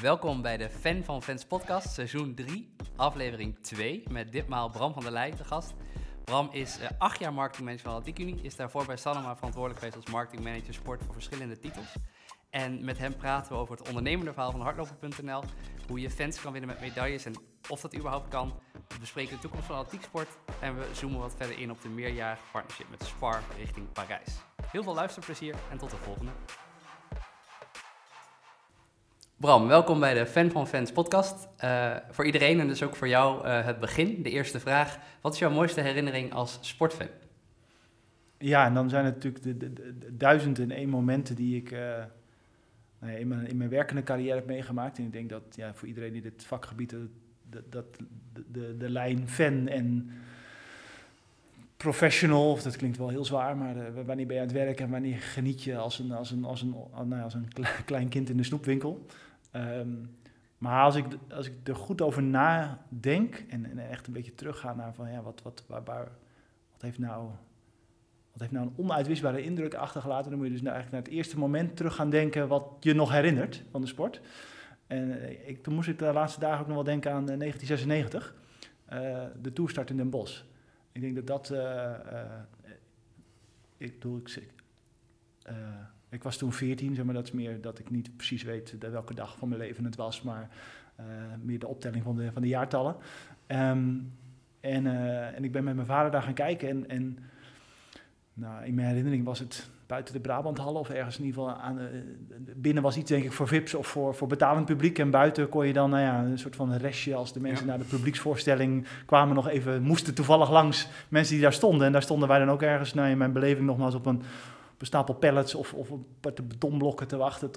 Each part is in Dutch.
Welkom bij de Fan van Fans podcast, seizoen 3, aflevering 2, met ditmaal Bram van der Leij te gast. Bram is 8 jaar marketingmanager van Atletiekunie, is daarvoor bij Sanoma verantwoordelijk geweest als marketingmanager sport voor verschillende titels. En met hem praten we over het ondernemende verhaal van hardloper.nl, hoe je fans kan winnen met medailles en of dat überhaupt kan. We bespreken de toekomst van atletieksport en we zoomen wat verder in op de meerjarige partnership met Spar richting Parijs. Heel veel luisterplezier en tot de volgende. Bram, welkom bij de Fan van Fans podcast. Voor iedereen en dus ook voor jou het begin. De eerste vraag, wat is jouw mooiste herinnering als sportfan? Ja, en dan zijn het natuurlijk de 1001 momenten die ik in mijn werkende carrière heb meegemaakt. En ik denk dat voor iedereen in dit vakgebied de lijn fan en professional, of dat klinkt wel heel zwaar, maar wanneer ben je aan het werk en wanneer geniet je als een klein kind in de snoepwinkel. Maar als ik er goed over nadenk en echt een beetje terugga naar van wat heeft nou een onuitwisbare indruk achtergelaten, dan moet je dus nou eigenlijk naar het eerste moment terug gaan denken wat je nog herinnert van de sport. En toen moest ik de laatste dagen ook nog wel denken aan 1996, de toerstart in Den Bosch. Ik denk ik was toen 14, zeg maar, dat is meer dat ik niet precies weet welke dag van mijn leven het was, maar meer de optelling van de jaartallen. En ik ben met mijn vader daar gaan kijken en in mijn herinnering was het buiten de Brabanthalle of ergens in ieder geval binnen was iets denk ik voor VIP's of voor betalend publiek. En buiten kon je dan een soort van restje als de mensen naar de publieksvoorstelling kwamen nog even, moesten toevallig langs mensen die daar stonden. En daar stonden wij dan ook ergens in mijn beleving nogmaals op een stapel pallets of op betonblokken te wachten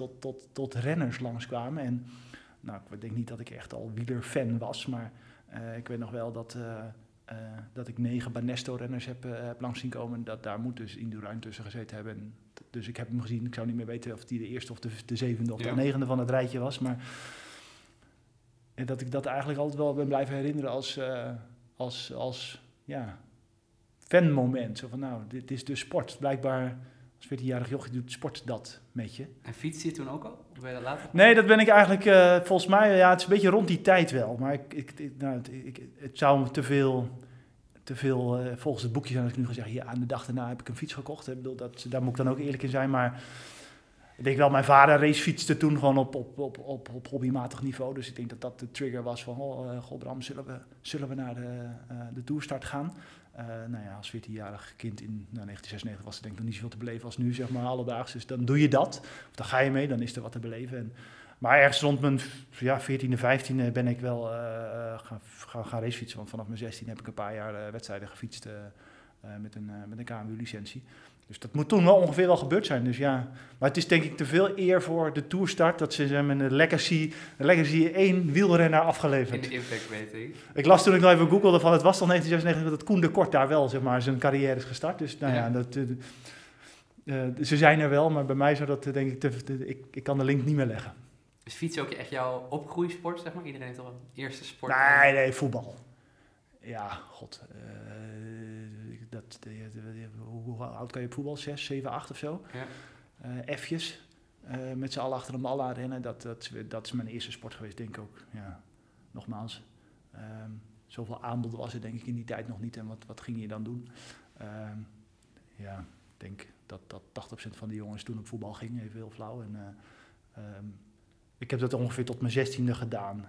tot renners langskwamen. En ik denk niet dat ik echt al wielerfan was, maar ik weet nog wel dat ik 9 Banesto-renners heb langs zien komen. Daar moet dus Indurain tussen gezeten hebben. En dus ik heb hem gezien. Ik zou niet meer weten of die de eerste of de zevende of de negende van het rijtje was. Maar dat ik dat eigenlijk altijd wel ben blijven herinneren als fanmoment. Zo van dit is dus sport. Blijkbaar als 14-jarig jochie doet sport dat met je. En fiets je toen ook al? Of ben je dat later? Nee, dat ben ik eigenlijk volgens mij... Ja, het is een beetje rond die tijd wel. Maar het zou te veel volgens het boekje zijn als ik nu ga zeggen... Ja, aan de dag daarna heb ik een fiets gekocht. Ik bedoel, daar moet ik dan ook eerlijk in zijn. Maar ik denk wel, mijn vader racefietste toen gewoon op hobbymatig niveau. Dus ik denk dat dat de trigger was van... Goh, Bram, zullen we naar de toerstart gaan? Als 14-jarig kind in 1996 was er denk ik nog niet zoveel te beleven als nu, zeg maar, alledaags. Dus dan doe je dat, of dan ga je mee, dan is er wat te beleven. Maar ergens rond mijn 14e, 15e ben ik wel gaan racefietsen. Want vanaf mijn 16e heb ik een paar jaar wedstrijden gefietst met een KMU-licentie. Dus dat moet toen wel ongeveer wel gebeurd zijn. Dus ja. Maar het is denk ik te veel eer voor de toerstart dat ze hem een legacy 1 wielrenner afgeleverd. In de impact rating. Ik las toen ik nog even googelde van het was toch 1996 dat Koen de Kort daar wel, zeg maar, zijn carrière is gestart. Dus ze zijn er wel, maar bij mij zou dat denk ik... Ik kan de link niet meer leggen. Is fietsen ook echt jouw opgroeisport, zeg maar? Iedereen heeft al een eerste sport? Nee, voetbal. Ja, god... Hoe oud kan je op voetbal? 6, 7, 8 of zo. Ja. F'jes. Met z'n allen achter een bal aan rennen. Dat is mijn eerste sport geweest, denk ik ook. Ja. Nogmaals. Zoveel aanbod was er denk ik in die tijd nog niet. En wat ging je dan doen? Ik denk dat 80% van de jongens toen op voetbal ging. Even heel flauw. En, ik heb dat ongeveer tot mijn 16e gedaan.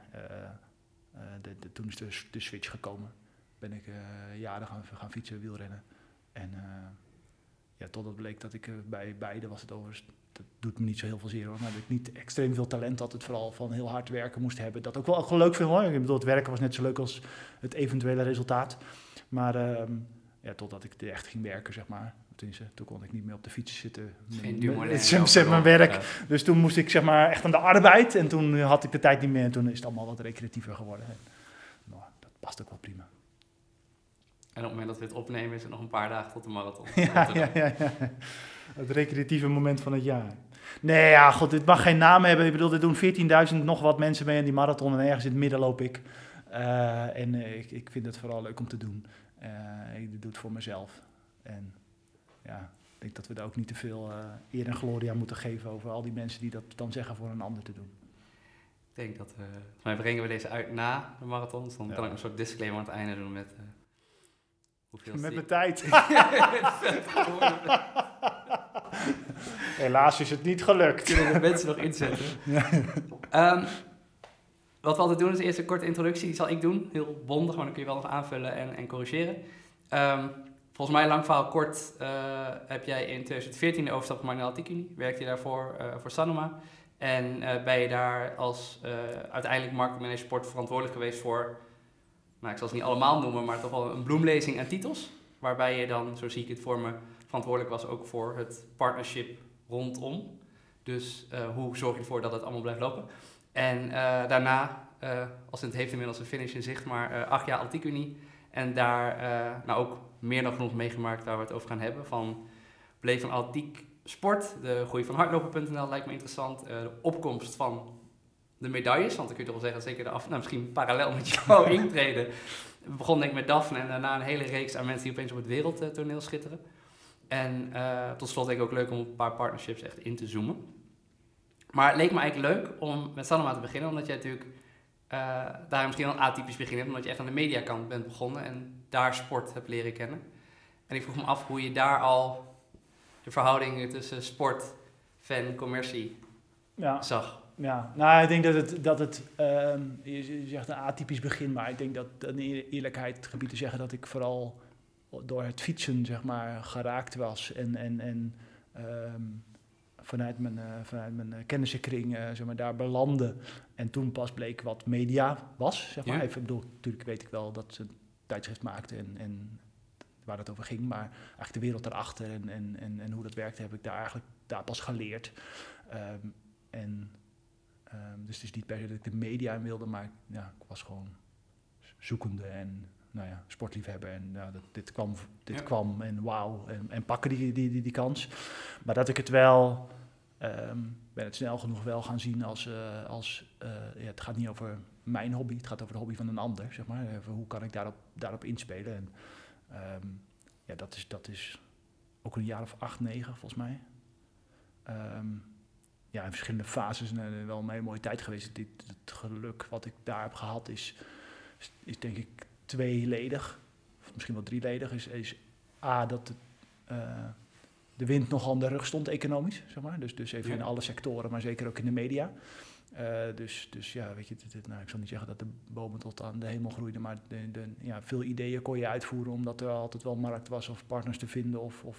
Toen is de switch gekomen. Ben ik jaren gaan fietsen, wielrennen. En totdat bleek dat ik bij beide was het overigens... Dat doet me niet zo heel veel zeer hoor. Maar dat ik niet extreem veel talent had. Het vooral van heel hard werken moest hebben. Dat ook wel leuk vind hoor. Ik bedoel, het werken was net zo leuk als het eventuele resultaat. Maar totdat ik echt ging werken, zeg maar. Tenminste, toen kon ik niet meer op de fiets zitten. Met mijn werk. Ja. Dus toen moest ik zeg maar echt aan de arbeid. En toen had ik de tijd niet meer. En toen is het allemaal wat recreatiever geworden. En, dat past ook wel prima. En op het moment dat we het opnemen is er nog een paar dagen tot de marathon. Ja. Het recreatieve moment van het jaar. Nee, ja, god, dit mag geen naam hebben. Ik bedoel, er doen 14.000 nog wat mensen mee aan die marathon. En ergens in het midden loop ik. Ik vind het vooral leuk om te doen. Ik doe het voor mezelf. En ja, ik denk dat we daar ook niet te veel eer en glorie aan moeten geven... over al die mensen die dat dan zeggen voor een ander te doen. Ik denk dat wij brengen we deze uit na de marathon. Dus dan kan ik een soort disclaimer aan het einde doen met... Met mijn tijd. Helaas is het niet gelukt. Kunnen we mensen nog inzetten? Ja. Wat we altijd doen is eerst een korte introductie. Die zal ik doen. Heel bondig, maar dan kun je wel nog aanvullen en corrigeren. Volgens mij, lang verhaal kort, heb jij in 2014 de overstap gemaakt naar Atletiekunie. Werkte je daarvoor voor Sanoma. En ben je daar als uiteindelijk marketingmanager sport verantwoordelijk geweest voor... Nou, ik zal ze niet allemaal noemen, maar toch wel een bloemlezing aan titels. Waarbij je dan, zo zie ik het voor me, verantwoordelijk was ook voor het partnership rondom. Dus hoe zorg je ervoor dat het allemaal blijft lopen? En daarna, als het heeft inmiddels een finish in zicht, maar 8 jaar Atletiekunie. En daar ook meer dan genoeg meegemaakt waar we het over gaan hebben. Van bleef van atletiek sport, de groei van hardloper.nl lijkt me interessant. De opkomst van... de medailles, want dan kun je toch wel zeggen dat zeker misschien parallel met jou intreden. We begonnen denk ik met Daphne en daarna een hele reeks aan mensen die opeens op het wereldtoneel schitteren. En tot slot denk ik ook leuk om een paar partnerships echt in te zoomen. Maar het leek me eigenlijk leuk om met Sanoma te beginnen, omdat jij natuurlijk daar misschien wel atypisch begin hebt, omdat je echt aan de mediakant bent begonnen en daar sport hebt leren kennen. En ik vroeg me af hoe je daar al de verhoudingen tussen sport, fan, commercie zag. Ja, nou, ik denk je zegt een atypisch begin, maar ik denk dat in eerlijkheid gebied te zeggen dat ik vooral door het fietsen, zeg maar, geraakt was en vanuit mijn kennissenkring, zeg maar, daar belandde. En toen pas bleek wat media was, zeg maar. Ja. Even, bedoel, natuurlijk weet ik wel dat ze een tijdschrift maakten en waar dat over ging, maar eigenlijk de wereld erachter en hoe dat werkte heb ik daar pas geleerd. Dus het is niet per se dat ik de media in wilde, maar ik was gewoon zoekende en sportliefhebber. En dit kwam en wauw, en pakken die kans. Maar dat ik het wel, ben het snel genoeg wel gaan zien als het gaat niet over mijn hobby, het gaat over de hobby van een ander, zeg maar. Hoe kan ik daarop inspelen? En dat is ook een jaar of 8, 9 volgens mij. In verschillende fases wel een hele mooie tijd geweest. Het geluk wat ik daar heb gehad is denk ik 2-ledig. Of misschien wel 3-ledig. Is A, dat de wind nogal aan de rug stond economisch, zeg maar. Dus even in alle sectoren, maar zeker ook in de media. Weet je, ik zal niet zeggen dat de bomen tot aan de hemel groeiden, maar veel ideeën kon je uitvoeren, omdat er altijd wel markt was of partners te vinden of was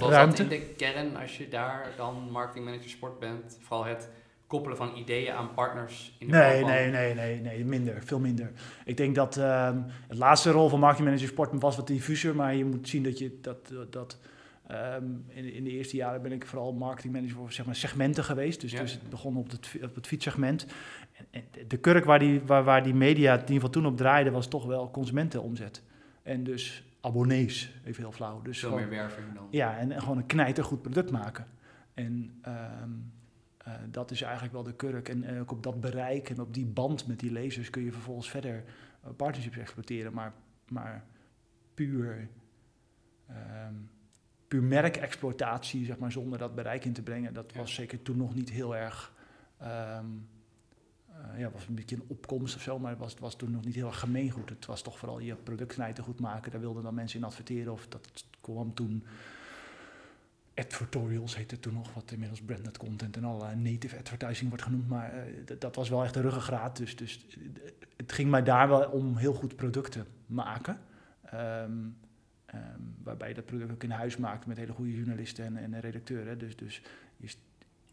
ruimte. Dat in de kern, als je daar dan marketingmanager sport bent, vooral het koppelen van ideeën aan partners? Nee, minder, veel minder. Ik denk dat het laatste rol van marketingmanager sport was wat diffuser, maar je moet zien dat je in de eerste jaren ben ik vooral marketingmanager voor, zeg maar, segmenten geweest. Dus het begon op het fietssegment. En de kurk waar die media in ieder geval toen op draaide, was toch wel consumentenomzet. En dus abonnees, even heel flauw. Dus veel meer werving dan. Ja, en gewoon een knijtergoed product maken. En dat is eigenlijk wel de kurk. En ook op dat bereik en op die band met die lezers kun je vervolgens verder partnerships exploiteren. Maar puur merkexploitatie, zeg maar, zonder dat bereik in te brengen, dat was zeker toen nog niet heel erg... was een beetje een opkomst of zo, maar het was toen nog niet heel erg gemeengoed. Het was toch vooral je productknijten goed maken. Daar wilden dan mensen in adverteren. Of dat kwam toen... Advertorials heette toen nog, wat inmiddels branded content en alle native advertising wordt genoemd. Maar dat was wel echt de ruggengraat. Dus het ging mij daar wel om heel goed producten maken. Waarbij je dat product ook in huis maakt met hele goede journalisten en redacteuren. Dus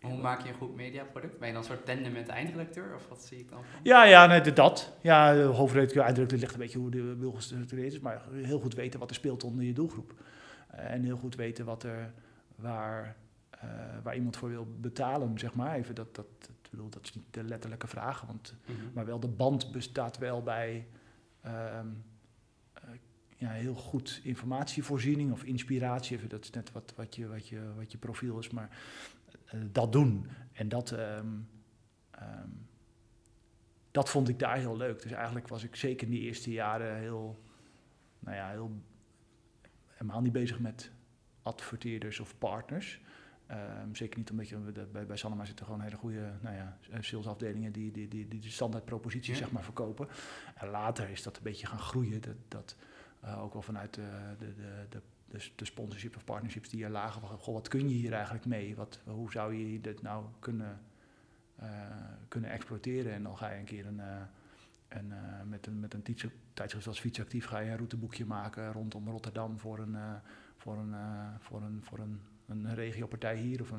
hoe maak je een goed mediaproduct? Ben je dan een soort tandem met de eindredacteur? Of wat zie ik dan? Dat. Ja, de hoofdredacteur, eindredacteur ligt een beetje hoe de wil gestructureerd is. Maar heel goed weten wat er speelt onder je doelgroep. En heel goed weten waar iemand voor wil betalen, zeg maar. Even dat is niet de letterlijke vraag. Maar wel de band bestaat wel bij... heel goed informatievoorziening of inspiratie. Even, dat is net wat je profiel is, maar... dat doen. En dat vond ik daar heel leuk. Dus eigenlijk was ik zeker in die eerste jaren heel helemaal niet bezig met adverteerders of partners. Zeker niet omdat je bij Sanoma zitten gewoon hele goede salesafdelingen die de standaard propositie zeg maar verkopen. En later is dat een beetje gaan groeien. Dat ook wel vanuit de sponsorship of partnerships die er lagen. Goh, wat kun je hier eigenlijk mee? Hoe zou je dit nou kunnen exploiteren? En dan ga je een keer met een tijdschrift als Fietsactief ga je een routeboekje maken rondom Rotterdam voor een regiopartij hier of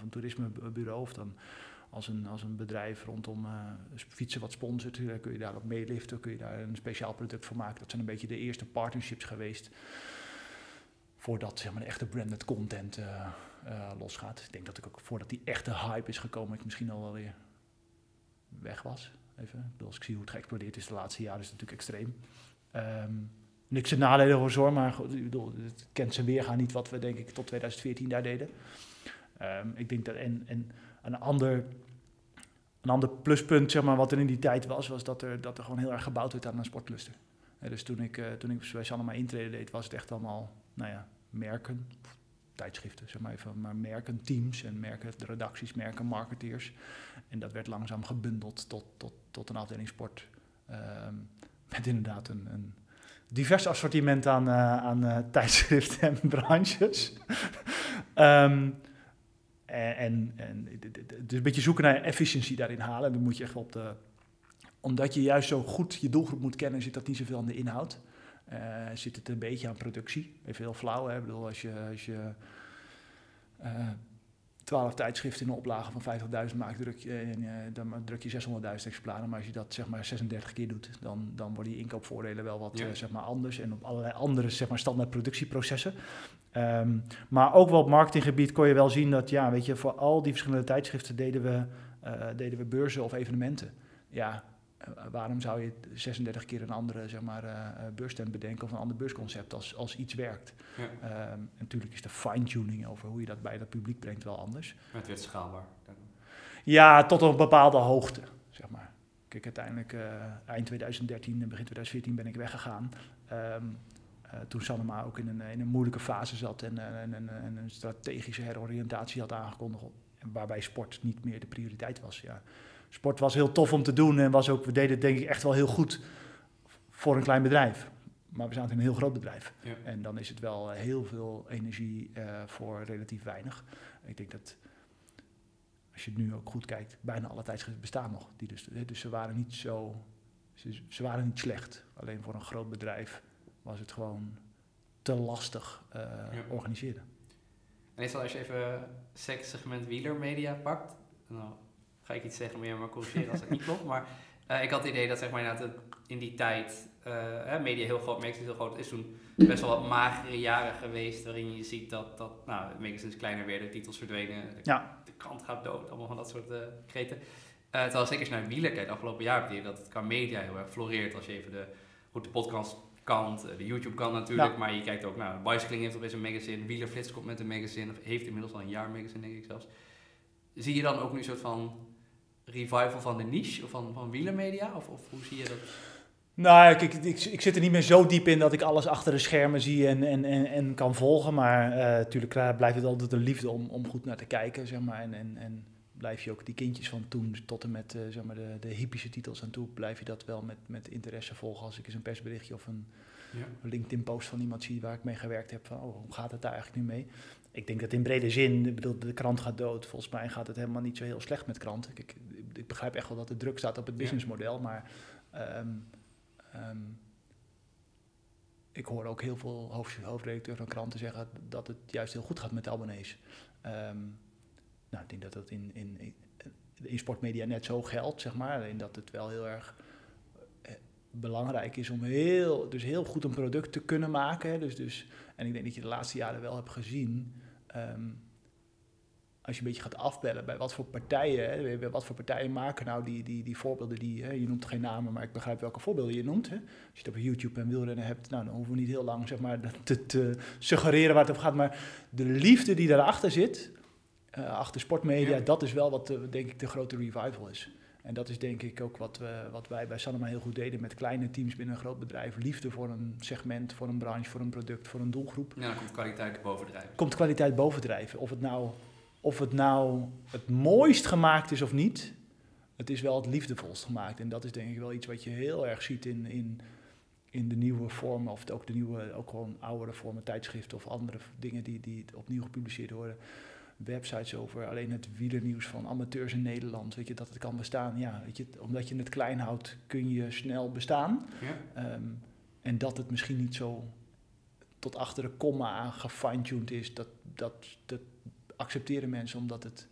een toerismebureau. Of dan als een bedrijf rondom fietsen wat sponsort, kun je daar ook meeliften, kun je daar een speciaal product voor maken. Dat zijn een beetje de eerste partnerships geweest voordat zeg maar, de echte branded content losgaat. Ik denk dat ik ook voordat die echte hype is gekomen, ik misschien al wel weer weg was. Als ik zie hoe het geëxplodeerd is de laatste jaren, is het natuurlijk extreem. Niks te nadelen hoor, maar het kent zijn weergaan niet wat we denk ik tot 2014 daar deden. Ik denk dat en een ander pluspunt zeg maar, wat er in die tijd was dat er gewoon heel erg gebouwd werd aan een sportcluster. Dus toen ik bij Sanoma intreden deed, was het echt allemaal merken, tijdschriften, zeg maar even, maar merken teams en merken redacties, merken marketeers. En dat werd langzaam gebundeld tot een afdeling sport met inderdaad een divers assortiment aan tijdschriften en branches. En het is een beetje zoeken naar efficiëntie daarin halen. En dan moet je echt omdat je juist zo goed je doelgroep moet kennen, zit dat niet zoveel aan de inhoud. Zit het een beetje aan productie. Even heel flauw, hè? Ik bedoel, als je 12 tijdschriften in een oplage van 50.000 maakt, dan druk je 600.000 exemplaren. Maar als je dat zeg maar 36 keer doet, dan worden je inkoopvoordelen wel wat zeg maar anders. En op allerlei andere zeg maar, standaard productieprocessen. Maar ook wel op marketinggebied kon je wel zien dat weet je, voor al die verschillende tijdschriften deden we beurzen of evenementen. Ja, waarom zou je 36 keer een andere zeg maar, beursstand bedenken of een ander beursconcept als iets werkt? Ja. Natuurlijk is de fine-tuning over hoe je dat bij dat publiek brengt wel anders. Maar het werd schaalbaar. Ja, tot een bepaalde hoogte, zeg maar. Kijk, uiteindelijk eind 2013 en begin 2014 ben ik weggegaan. Toen Sanoma ook in een moeilijke fase zat en een strategische heroriëntatie had aangekondigd, waarbij sport niet meer de prioriteit was, ja. Sport was heel tof om te doen en we deden het denk ik echt wel heel goed voor een klein bedrijf. Maar we zaten in een heel groot bedrijf. Ja. En dan is het wel heel veel energie voor relatief weinig. Ik denk dat, als je nu ook goed kijkt, bijna alle tijdschriften bestaan nog. Dus ze waren niet slecht. Alleen voor een groot bedrijf was het gewoon te lastig organiseren. En meestal als je even segment Wieler Media pakt... Nou. Ga ik iets zeggen, maar corrigeren als dat niet klopt. Maar ik had het idee dat zeg maar, in die tijd media heel groot, magazines heel groot, is toen best wel wat magere jaren geweest. Waarin je ziet dat magazines kleiner werden, titels verdwenen, de krant gaat dood, allemaal van dat soort kreten. Terwijl zeker als je naar Wieler kijkt, afgelopen jaar heb je dat het qua media heel erg floreert. Als je even de podcast kant, de YouTube kant natuurlijk, maar je kijkt ook naar Wieskling heeft opeens een magazine, Wieler Flits komt met een magazine, of heeft inmiddels al een jaar magazine denk ik zelfs. Zie je dan ook nu een soort van revival van de niche of van wielermedia? Of hoe zie je dat? Nou, ik zit er niet meer zo diep in dat ik alles achter de schermen zie en kan volgen. Maar natuurlijk blijft het altijd een liefde om goed naar te kijken. Zeg maar. En blijf je ook die kindjes van toen tot en met zeg maar de hippische titels aan toe... blijf je dat wel met interesse volgen als ik eens een persberichtje of een LinkedIn-post van iemand zie... waar ik mee gewerkt heb van hoe gaat het daar eigenlijk nu mee? Ik denk dat in brede zin, ik bedoel, de krant gaat dood. Volgens mij gaat het helemaal niet zo heel slecht met kranten. Ik begrijp echt wel dat er druk staat op het businessmodel, maar ik hoor ook heel veel hoofdredacteuren van kranten zeggen dat het juist heel goed gaat met de abonnees. Ik denk dat dat in sportmedia net zo geldt, zeg maar. Alleen dat het wel heel erg belangrijk is om heel goed een product te kunnen maken. En ik denk dat je de laatste jaren wel hebt gezien, als je een beetje gaat afbellen bij wat voor partijen, maken nou die voorbeelden die, hè, je noemt geen namen, maar ik begrijp welke voorbeelden je noemt. Hè. Als je het op YouTube en wielrennen hebt, dan hoeven we niet heel lang zeg maar, te suggereren waar het over gaat. Maar de liefde die daarachter zit, achter sportmedia, dat is wel wat denk ik de grote revival is. En dat is denk ik ook wat wij bij Sanoma heel goed deden met kleine teams binnen een groot bedrijf. Liefde voor een segment, voor een branche, voor een product, voor een doelgroep. Ja, dan komt kwaliteit bovendrijven. Of het nou of het nou het mooist gemaakt is of niet, het is wel het liefdevolst gemaakt. En dat is denk ik wel iets wat je heel erg ziet in de nieuwe vormen, of ook de nieuwe, ook gewoon oudere vormen, tijdschriften of andere dingen die opnieuw gepubliceerd worden. Websites over alleen het wielernieuws van amateurs in Nederland, weet je, dat het kan bestaan. Ja, weet je, omdat je het klein houdt, kun je snel bestaan. Ja. En dat het misschien niet zo tot achter de komma aan gefine-tuned is, dat accepteren mensen omdat het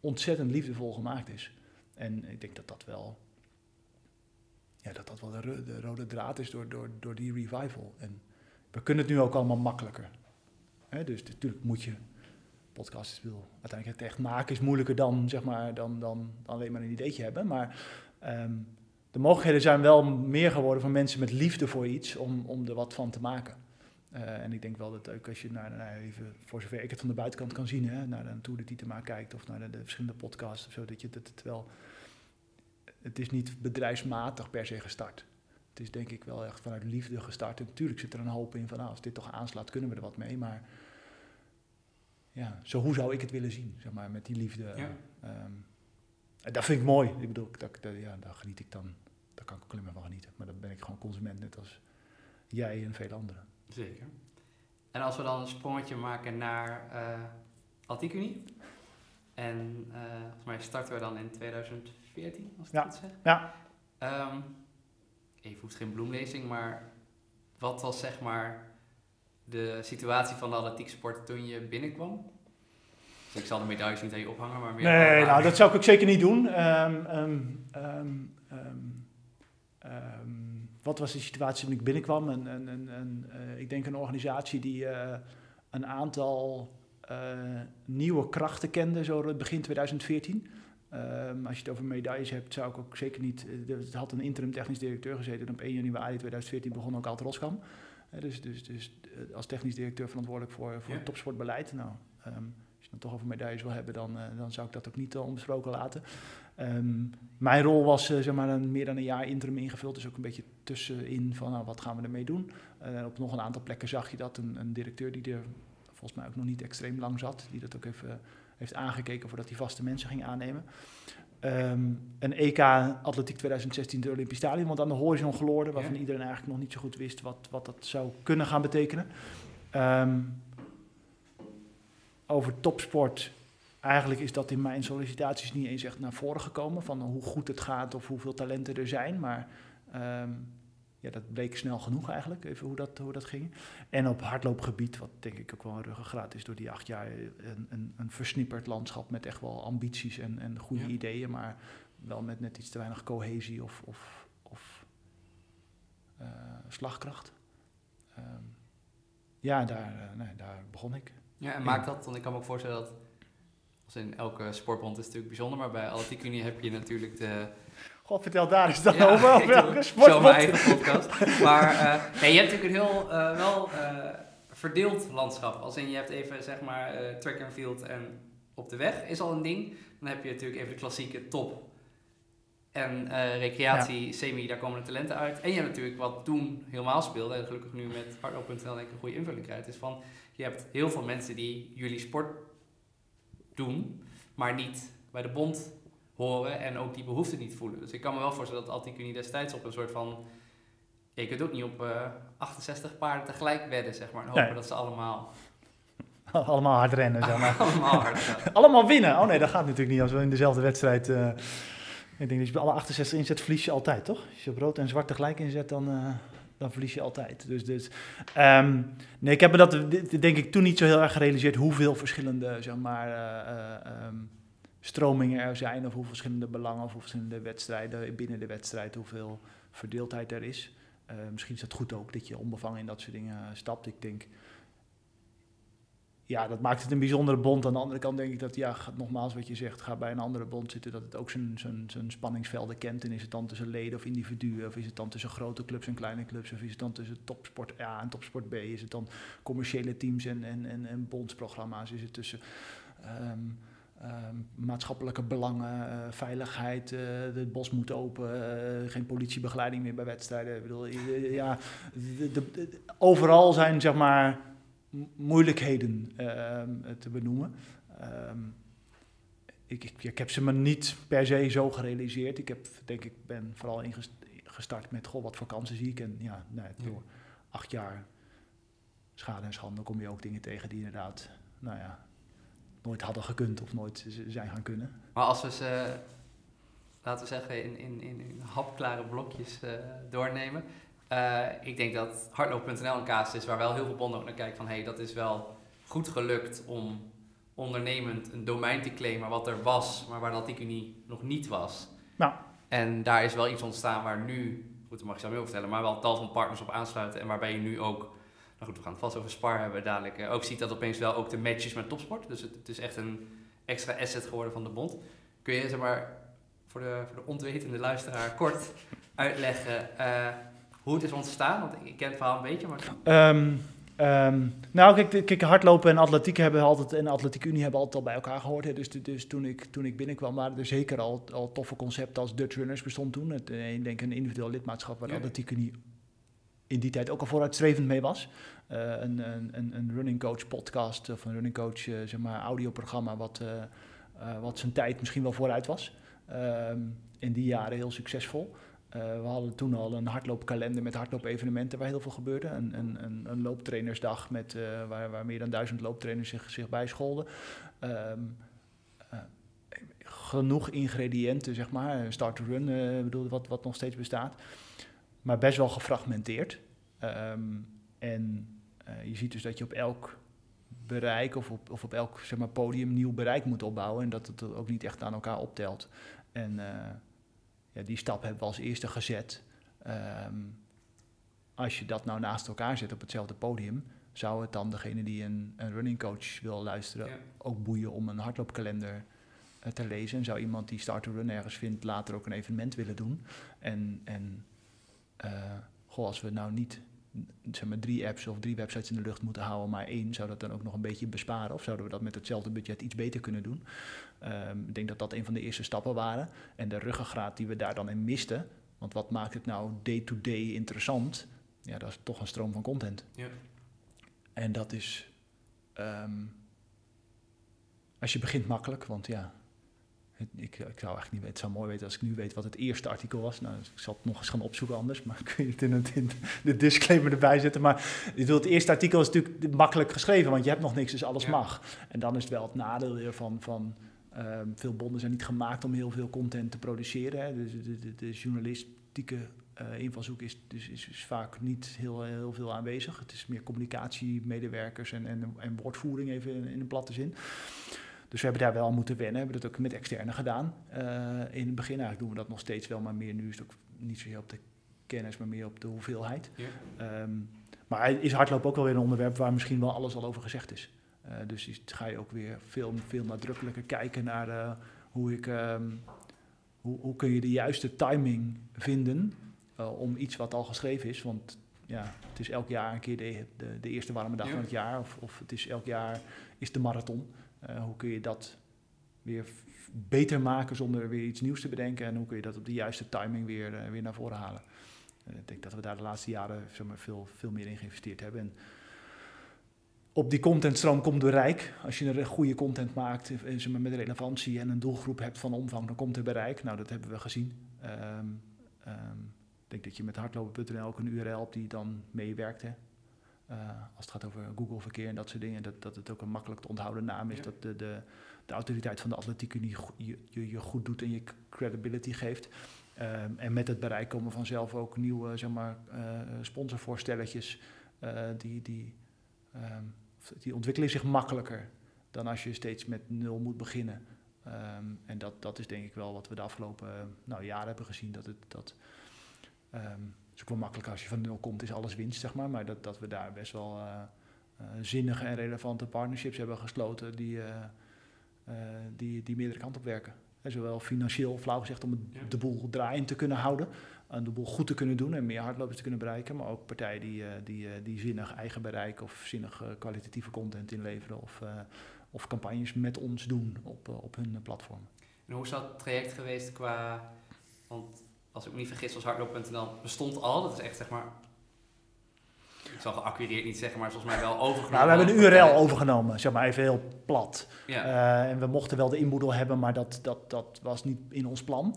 ontzettend liefdevol gemaakt is. En ik denk dat wel de rode draad is door die revival. En we kunnen het nu ook allemaal makkelijker. Hè? Dus natuurlijk moet je podcast, uiteindelijk het echt maken is moeilijker dan, zeg maar, dan alleen maar een ideetje hebben. Maar de mogelijkheden zijn wel meer geworden van mensen met liefde voor iets om er wat van te maken. En ik denk wel dat ook als je even, voor zover ik het van de buitenkant kan zien, hè, naar een Tour de Tietema kijkt of naar de verschillende podcasts of zo, het is niet bedrijfsmatig per se gestart. Het is denk ik wel echt vanuit liefde gestart. En natuurlijk zit er een hoop in van, als dit toch aanslaat, kunnen we er wat mee. Maar ja, zo hoe zou ik het willen zien, zeg maar, met die liefde. Ja. Dat vind ik mooi. Ik bedoel, daar geniet ik dan. Daar kan ik ook alleen maar van genieten. Maar dan ben ik gewoon consument, net als jij en vele anderen. Zeker. En als we dan een sprongetje maken naar Atletiekunie. En volgens mij starten we dan in 2014, als ik het goed zeg. Ja. Even hoeft geen bloemlezing, maar wat was, zeg maar, de situatie van de atletieksport toen je binnenkwam? Dus ik zal de medailles niet aan je ophangen, maar meer... Nee, dat zou ik ook zeker niet doen. Wat was de situatie toen ik binnenkwam? Ik denk een organisatie die een aantal nieuwe krachten kende, zo begin 2014. Als je het over medailles hebt, zou ik ook zeker niet... Het had een interim technisch directeur gezeten en op 1 januari 2014 begon ook Alt Roskam. Dus als technisch directeur verantwoordelijk voor het topsportbeleid. Nou, als je het toch over medailles wil hebben, dan zou ik dat ook niet onbesproken laten. Mijn rol was meer dan een jaar interim ingevuld. Dus ook een beetje tussenin van wat gaan we ermee doen. Op nog een aantal plekken zag je dat een directeur die er volgens mij ook nog niet extreem lang zat. Die dat ook even heeft aangekeken voordat hij vaste mensen ging aannemen. Een EK Atletiek 2016 de Olympische Stadion, want aan de horizon gloorde, waarvan iedereen eigenlijk nog niet zo goed wist wat dat zou kunnen gaan betekenen. Over topsport, eigenlijk is dat in mijn sollicitaties niet eens echt naar voren gekomen, van hoe goed het gaat of hoeveel talenten er zijn, maar dat bleek snel genoeg eigenlijk, even hoe dat ging. En op hardloopgebied, wat denk ik ook wel een ruggengraat is door die 8 jaar, een versnipperd landschap met echt wel ambities en goede ideeën, maar wel met net iets te weinig cohesie of slagkracht. Daar begon ik. Ja, en maakt dat, want ik kan me ook voorstellen dat, als in elke sportbond is het natuurlijk bijzonder, maar bij Atletiekunie heb je natuurlijk de... God, vertel daar eens dan over. Of welke sportbond? Zo mijn eigen podcast. Maar je hebt natuurlijk een heel verdeeld landschap. Als in je hebt even, zeg maar, track and field en op de weg is al een ding. Dan heb je natuurlijk even de klassieke top en recreatie, semi, daar komen de talenten uit. En je hebt natuurlijk wat toen helemaal speelde en gelukkig nu met hardloper.nl denk ik een goede invulling krijgt. Is van, je hebt heel veel mensen die jullie sport doen, maar niet bij de bond horen en ook die behoefte niet voelen. Dus ik kan me wel voorstellen dat Atletiekunie destijds op een soort van... Je kunt ook niet op 68 paarden tegelijk wedden, zeg maar. En hopen dat ze allemaal... Allemaal hard rennen, zeg maar. Allemaal hard rennen. Allemaal winnen. Oh nee, dat gaat natuurlijk niet als we in dezelfde wedstrijd... Ik denk dat je bij alle 68 inzet, verlies je altijd, toch? Als je op rood en zwart tegelijk inzet, dan verlies je altijd. Dus ik heb me dat denk ik toen niet zo heel erg gerealiseerd... hoeveel verschillende, zeg maar... stromingen er zijn, of hoeveel verschillende belangen, of hoeveel verschillende wedstrijden binnen de wedstrijd, hoeveel verdeeldheid er is. Misschien is dat goed ook, dat je onbevangen in dat soort dingen stapt. Ik denk, dat maakt het een bijzondere bond. Aan de andere kant denk ik dat, nogmaals wat je zegt, ga bij een andere bond zitten, dat het ook zijn spanningsvelden kent. En is het dan tussen leden of individuen, of is het dan tussen grote clubs en kleine clubs, of is het dan tussen topsport A en topsport B, is het dan commerciële teams en bondsprogramma's, is het tussen... maatschappelijke belangen, veiligheid, het bos moet open, geen politiebegeleiding meer bij wedstrijden. Ik bedoel, overal zijn, zeg maar, moeilijkheden te benoemen. Ik heb ze me niet per se zo gerealiseerd. Ik ben vooral gestart met, wat voor kansen zie ik? En ja, door 8 jaar schade en schande kom je ook dingen tegen die inderdaad, nooit hadden gekund of nooit zijn gaan kunnen. Maar als we ze, laten we zeggen, in hapklare blokjes doornemen. Ik denk dat hardloper.nl een kaas is waar wel heel veel bonden ook naar kijken van, dat is wel goed gelukt om ondernemend een domein te claimen wat er was, maar waar de Atletiekunie nog niet was. Nou. En daar is wel iets ontstaan waar nu, goed, dat mag ik zelf heel vertellen, maar wel tal van partners op aansluiten en waarbij je nu ook, we gaan het vast over Spar hebben dadelijk, ook ziet dat opeens wel ook de matches met topsport, dus het is echt een extra asset geworden van de bond. Kun je, voor de ontwetende luisteraar kort uitleggen hoe het is ontstaan? Want ik ken het verhaal een beetje, maar... Kijk, hardlopen en atletiek en Atletiekunie hebben altijd al bij elkaar gehoord. Hè. Dus toen ik binnenkwam waren er zeker al toffe concepten als Dutch Runners bestond toen. Ik denk een individueel lidmaatschap waar Atletiekunie in die tijd ook al vooruitstrevend mee was. Een running coach podcast of een running coach audioprogramma wat zijn tijd misschien wel vooruit was. In die jaren heel succesvol. We hadden toen al een hardloopkalender met hardloopevenementen waar heel veel gebeurde. Een looptrainersdag waar meer dan 1000 looptrainers zich bijscholden. Genoeg ingrediënten, start to run, wat nog steeds bestaat. Maar best wel gefragmenteerd. Je ziet dus dat je op elk bereik of op elk podium nieuw bereik moet opbouwen. En dat het ook niet echt aan elkaar optelt. En... die stap hebben we als eerste gezet. Als je dat nou naast elkaar zet op hetzelfde podium, zou het dan degene die een running coach wil luisteren ook boeien om een hardloopkalender te lezen. En zou iemand die start to run ergens vindt later ook een evenement willen doen. Als we nou niet 3 apps of 3 websites in de lucht moeten houden, maar 1, zou dat dan ook nog een beetje besparen? Of zouden we dat met hetzelfde budget iets beter kunnen doen? Ik denk dat dat een van de eerste stappen waren. En de ruggengraat die we daar dan in misten, want wat maakt het nou day-to-day interessant? Ja, dat is toch een stroom van content. Ja. En dat is... als je begint makkelijk, want ja... Ik zou eigenlijk niet weten, het zou mooi weten als ik nu weet wat het eerste artikel was. Nou, ik zal het nog eens gaan opzoeken anders, maar kun je het in de disclaimer erbij zetten. Maar het eerste artikel is natuurlijk makkelijk geschreven, want je hebt nog niks, dus alles mag. En dan is het wel het nadeel weer van veel bonden zijn niet gemaakt om heel veel content te produceren. Hè. Dus de journalistieke invalshoek is vaak niet heel veel aanwezig. Het is meer communicatie, medewerkers en woordvoering even in een platte zin. Dus we hebben daar wel moeten wennen. We hebben dat ook met externe gedaan. In het begin eigenlijk doen we dat nog steeds wel, maar meer nu is het ook niet zozeer op de kennis, maar meer op de hoeveelheid. Ja. Maar is hardlopen ook wel weer een onderwerp waar misschien wel alles al over gezegd is. Dus ga je ook weer veel nadrukkelijker kijken naar hoe kun je de juiste timing vinden om iets wat al geschreven is. Want ja, het is elk jaar een keer de eerste warme dag van het jaar of het is elk jaar is de marathon. Hoe kun je dat weer beter maken zonder weer iets nieuws te bedenken? En hoe kun je dat op de juiste timing weer naar voren halen? Ik denk dat we daar de laatste jaren veel meer in geïnvesteerd hebben. En op die contentstroom komt bereik. Als je een goede content maakt met relevantie en een doelgroep hebt van omvang, dan komt er bereik. Nou, dat hebben we gezien. Ik denk dat je met hardlopen.nl ook een URL hebt die dan meewerkt, hè? Als het gaat over Google-verkeer en dat soort dingen, dat het ook een makkelijk te onthouden naam is. Ja. Dat de autoriteit van de Atletiekunie je goed doet en je credibility geeft. En met het bereik komen vanzelf ook nieuwe sponsorvoorstelletjes. Die ontwikkelen zich makkelijker dan als je steeds met 0 moet beginnen. En dat is denk ik wel wat we de afgelopen jaren hebben gezien. Het is ook wel makkelijk als je van 0 komt, is alles winst, Maar dat we daar best wel zinnige en relevante partnerships hebben gesloten die meerdere kant op werken. En zowel financieel, flauw gezegd, om de boel draaiend te kunnen houden, en de boel goed te kunnen doen en meer hardlopers te kunnen bereiken, maar ook partijen die zinnig eigen bereik of zinnig kwalitatieve content inleveren of campagnes met ons doen op hun platform. En hoe is dat traject geweest qua... Want als ik me niet vergis, was hardloop.nl bestond al. Dat is echt ik zal geacquireerd niet zeggen, maar volgens mij wel overgenomen. Nou, we hebben een URL overgenomen, zeg maar even heel plat. Ja. En we mochten wel de inboedel hebben, maar dat was niet in ons plan.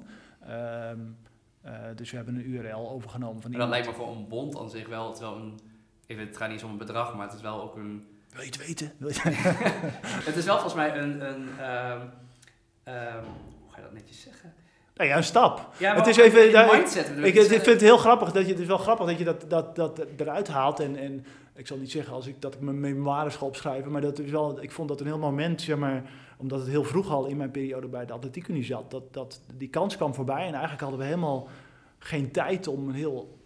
Dus we hebben een URL overgenomen van iemand. En dat lijkt me voor een bond aan zich wel, terwijl het gaat niet om een bedrag, maar het is wel ook een... Wil je het weten? Het is wel volgens mij hoe ga je dat netjes zeggen? Nou ja, een stap. Ja, het is even, ik vind het heel grappig dat je, het is wel grappig dat je dat eruit haalt. En ik zal niet zeggen dat ik mijn memoires ga opschrijven, maar dat is wel, ik vond dat een heel moment, zeg maar, omdat het heel vroeg al in mijn periode bij de Atletiekunie zat, dat die kans kwam voorbij. En eigenlijk hadden we helemaal geen tijd om heel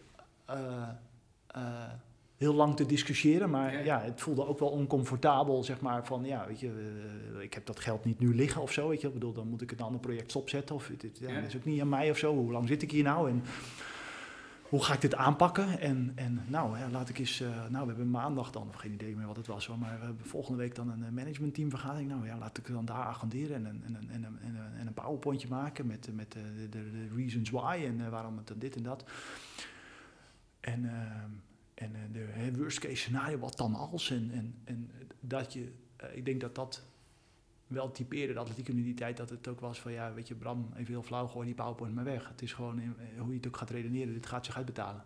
lang te discussiëren, maar ja, het voelde ook wel oncomfortabel, zeg maar, van ja, weet je, ik heb dat geld niet nu liggen of zo, weet je, ik bedoel, dan moet ik een ander project stopzetten of dat is ook niet aan mij of zo, hoe lang zit ik hier nou en hoe ga ik dit aanpakken en nou, ja, laat ik eens, we hebben maandag dan, of geen idee meer wat het was hoor, maar we hebben volgende week dan een managementteamvergadering, nou ja, laat ik dan daar agenderen en een powerpointje maken met de reasons why en waarom het dit en dat en de worst case scenario, wat dan als? En dat je, ik denk dat wel typeerde de Atletiekunie in die tijd, dat het ook was van, ja, weet je, Bram, even heel flauw, gooi die PowerPoint maar weg. Het is gewoon hoe je het ook gaat redeneren, dit gaat zich uitbetalen.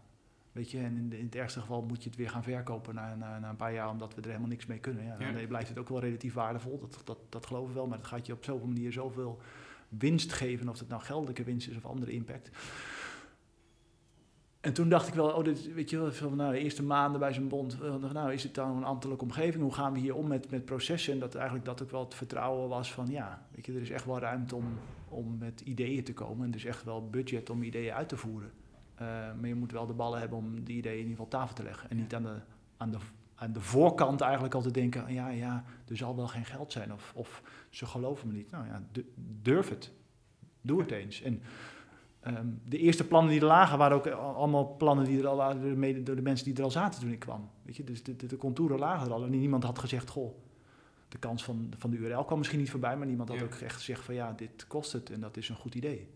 Weet je, en in het ergste geval moet je het weer gaan verkopen na een paar jaar, omdat we er helemaal niks mee kunnen. Ja, dan blijft het ook wel relatief waardevol, dat geloven we wel, maar dat gaat je op zoveel manier zoveel winst geven, of het nou geldelijke winst is of andere impact. En toen dacht ik wel, weet je wel, nou, de eerste maanden bij zo'n bond, nou, is het dan een ambtelijke omgeving? Hoe gaan we hier om met processen? En dat eigenlijk dat ook wel het vertrouwen was van, ja, weet je, er is echt wel ruimte om met ideeën te komen. En er is echt wel budget om ideeën uit te voeren. Maar je moet wel de ballen hebben om die ideeën in ieder geval op tafel te leggen. En niet aan de voorkant eigenlijk al te denken, ja, er zal wel geen geld zijn. Of ze geloven me niet. Nou ja, durf het. Doe het eens. En... de eerste plannen die er lagen waren ook allemaal plannen die er al waren door de mensen die er al zaten toen ik kwam. Weet je? Dus de contouren lagen er al en niemand had gezegd, goh, de kans van de URL kwam misschien niet voorbij, maar niemand had ook echt gezegd van ja, dit kost het en dat is een goed idee.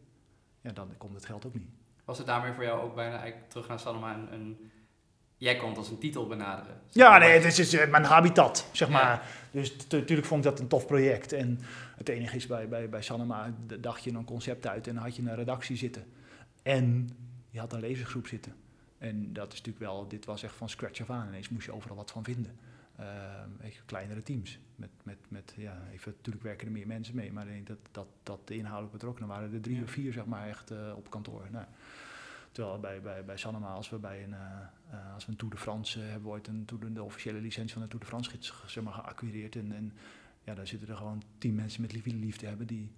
Ja, dan komt het geld ook niet. Was het daarmee voor jou ook bijna eigenlijk terug naar Sanoma een... Jij komt als een titel benaderen. Ja, nee, het is mijn habitat, zeg maar. Ja. Dus natuurlijk vond ik dat een tof project. En het enige is, bij Sanoma dacht je een concept uit en dan had je een redactie zitten. En je had een lezersgroep zitten. En dat is natuurlijk wel, dit was echt van scratch af aan. Ineens moest je overal wat van vinden. Kleinere teams. Natuurlijk werken er meer mensen mee, maar ik denk dat de inhoudelijk betrokkenen waren er 3 of 4, zeg maar, echt op kantoor. Nou. Terwijl bij Sanoma, als we een Tour de France hebben, we ooit de officiële licentie van de Tour de France gids, zeg maar, geacquireerd. En ja, daar zitten er gewoon 10 mensen met wielerliefde hebben die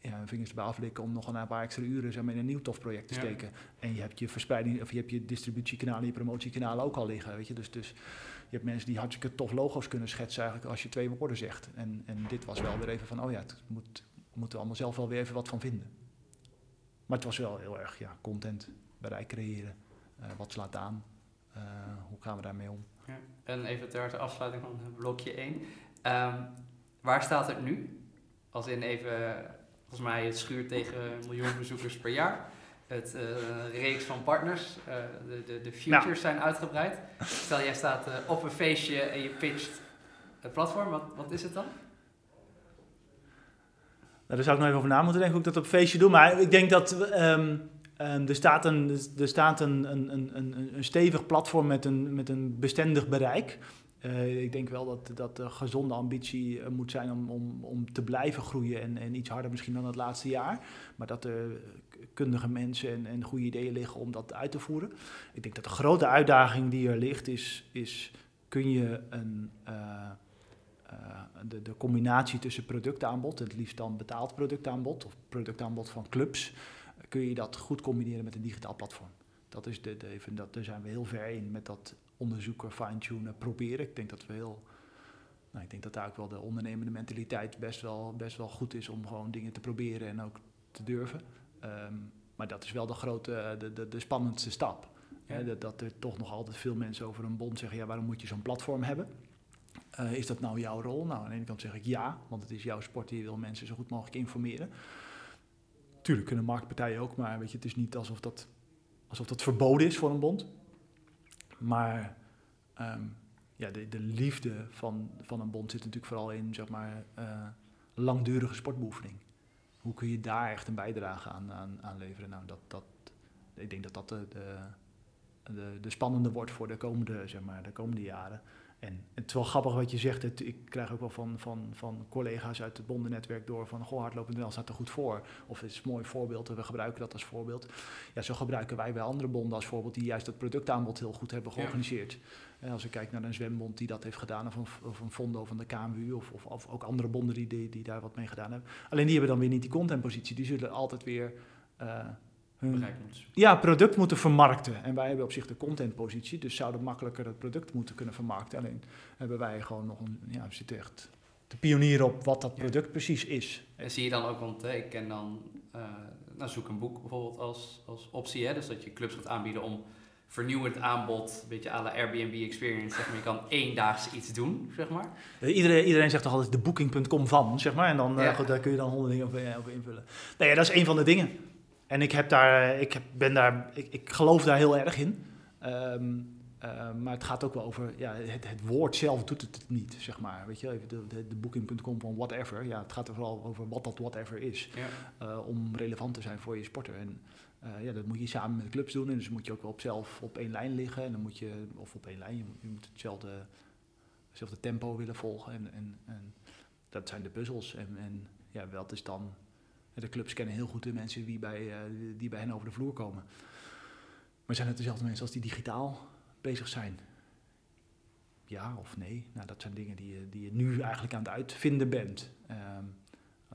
hun vingers erbij aflikken om nog een paar extra uren, zeg maar, in een nieuw tof project te steken. En je hebt je verspreiding, of je hebt je distributiekanalen, je promotiekanalen ook al liggen, weet je. Dus je hebt mensen die hartstikke tof logo's kunnen schetsen eigenlijk als je 2 woorden zegt. En dit was wel weer even van, oh ja, het moeten we allemaal zelf wel weer even wat van vinden. Maar het was wel heel erg, ja, content, bereik creëren, wat slaat aan, hoe gaan we daarmee om. Ja. En even ter afsluiting van blokje 1. Waar staat het nu? Als in even, volgens mij het schuurt tegen 1 miljoen bezoekers per jaar. Het reeks van partners, de futures zijn uitgebreid. Stel jij staat op een feestje en je pitcht het platform, wat is het dan? Daar zou ik nog even over na moeten denken hoe ik dat op een feestje doe. Maar ik denk dat er staat een stevig platform met een bestendig bereik. Ik denk wel dat de gezonde ambitie moet zijn om te blijven groeien. En iets harder misschien dan het laatste jaar. Maar dat er kundige mensen en goede ideeën liggen om dat uit te voeren. Ik denk dat de grote uitdaging die er ligt is kun je een... De combinatie tussen productaanbod, het liefst dan betaald productaanbod of productaanbod van clubs, kun je dat goed combineren met een digitaal platform. Dat is daar zijn we heel ver in met dat onderzoeken, fine-tunen, proberen. Ik denk dat ik denk dat daar ook wel de ondernemende mentaliteit best wel goed is om gewoon dingen te proberen en ook te durven. Maar dat is wel de grote, de spannendste stap. Ja. Dat er toch nog altijd veel mensen over een bond zeggen, ja, waarom moet je zo'n platform hebben? Is dat nou jouw rol? Nou, aan de ene kant zeg ik ja, want het is jouw sport en je wil mensen zo goed mogelijk informeren. Tuurlijk kunnen marktpartijen ook, maar weet je, het is niet alsof dat verboden is voor een bond. Maar de liefde van een bond zit natuurlijk vooral in, zeg maar, langdurige sportbeoefening. Hoe kun je daar echt een bijdrage aan leveren? Nou, ik denk dat de spannende wordt voor de komende jaren. En het is wel grappig wat je zegt. Ik krijg ook wel van collega's uit het bondennetwerk door van... Goh, hardloper.nl staat er goed voor. Of het is een mooi voorbeeld en we gebruiken dat als voorbeeld. Ja, zo gebruiken wij bij andere bonden als voorbeeld... die juist dat productaanbod heel goed hebben georganiseerd. Ja. En als ik kijk naar een zwembond die dat heeft gedaan... of een fondo van de KMU of ook andere bonden die daar wat mee gedaan hebben. Alleen die hebben dan weer niet die contentpositie. Die zullen altijd weer... product moeten vermarkten. En wij hebben op zich de contentpositie, dus zouden makkelijker dat product moeten kunnen vermarkten. Alleen hebben wij gewoon nog we zitten echt te pionieren op wat dat product precies is. En zie je dan ook, want ik ken dan, zoek een boek bijvoorbeeld als optie, hè? Dus dat je clubs gaat aanbieden om vernieuwend aanbod, een beetje à la Airbnb experience, zeg maar. Je kan eendaags iets doen, zeg maar. Iedereen zegt toch altijd de booking.com van, zeg maar. En dan daar kun je dan 100 dingen over invullen. Nou ja, dat is een van de dingen. En ik geloof daar heel erg in. Maar het gaat ook wel over... Ja, het woord zelf doet het niet, zeg maar. Weet je, even de booking.com van whatever. Ja, het gaat er vooral over wat dat whatever is. Ja. Om relevant te zijn voor je sporter. En dat moet je samen met clubs doen. En dus moet je ook wel op één lijn liggen. En dan moet je... Of op één lijn. Je moet hetzelfde tempo willen volgen. En dat zijn de puzzels. En wat is dan... De clubs kennen heel goed de mensen die bij hen over de vloer komen. Maar zijn het dezelfde mensen als die digitaal bezig zijn? Ja of nee? Nou, dat zijn dingen die je nu eigenlijk aan het uitvinden bent.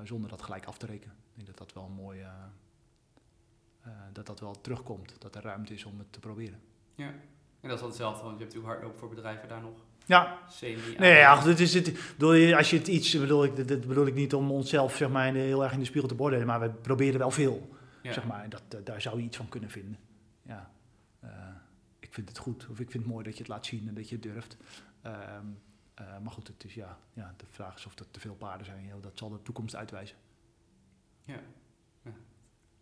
Zonder dat gelijk af te rekenen. Ik denk dat dat wel mooi... dat wel terugkomt. Dat er ruimte is om het te proberen. Ja, en dat is dan hetzelfde. Want je hebt natuurlijk hardloop voor bedrijven daar nog. Ja, bedoel ik niet om onszelf, zeg maar, heel erg in de spiegel te beoordelen, maar we proberen wel veel, zeg maar, daar zou je iets van kunnen vinden. Ja. Ik vind het goed, of ik vind het mooi dat je het laat zien en dat je het durft. Maar goed, het is, de vraag is of dat te veel paarden zijn, dat zal de toekomst uitwijzen. Ja.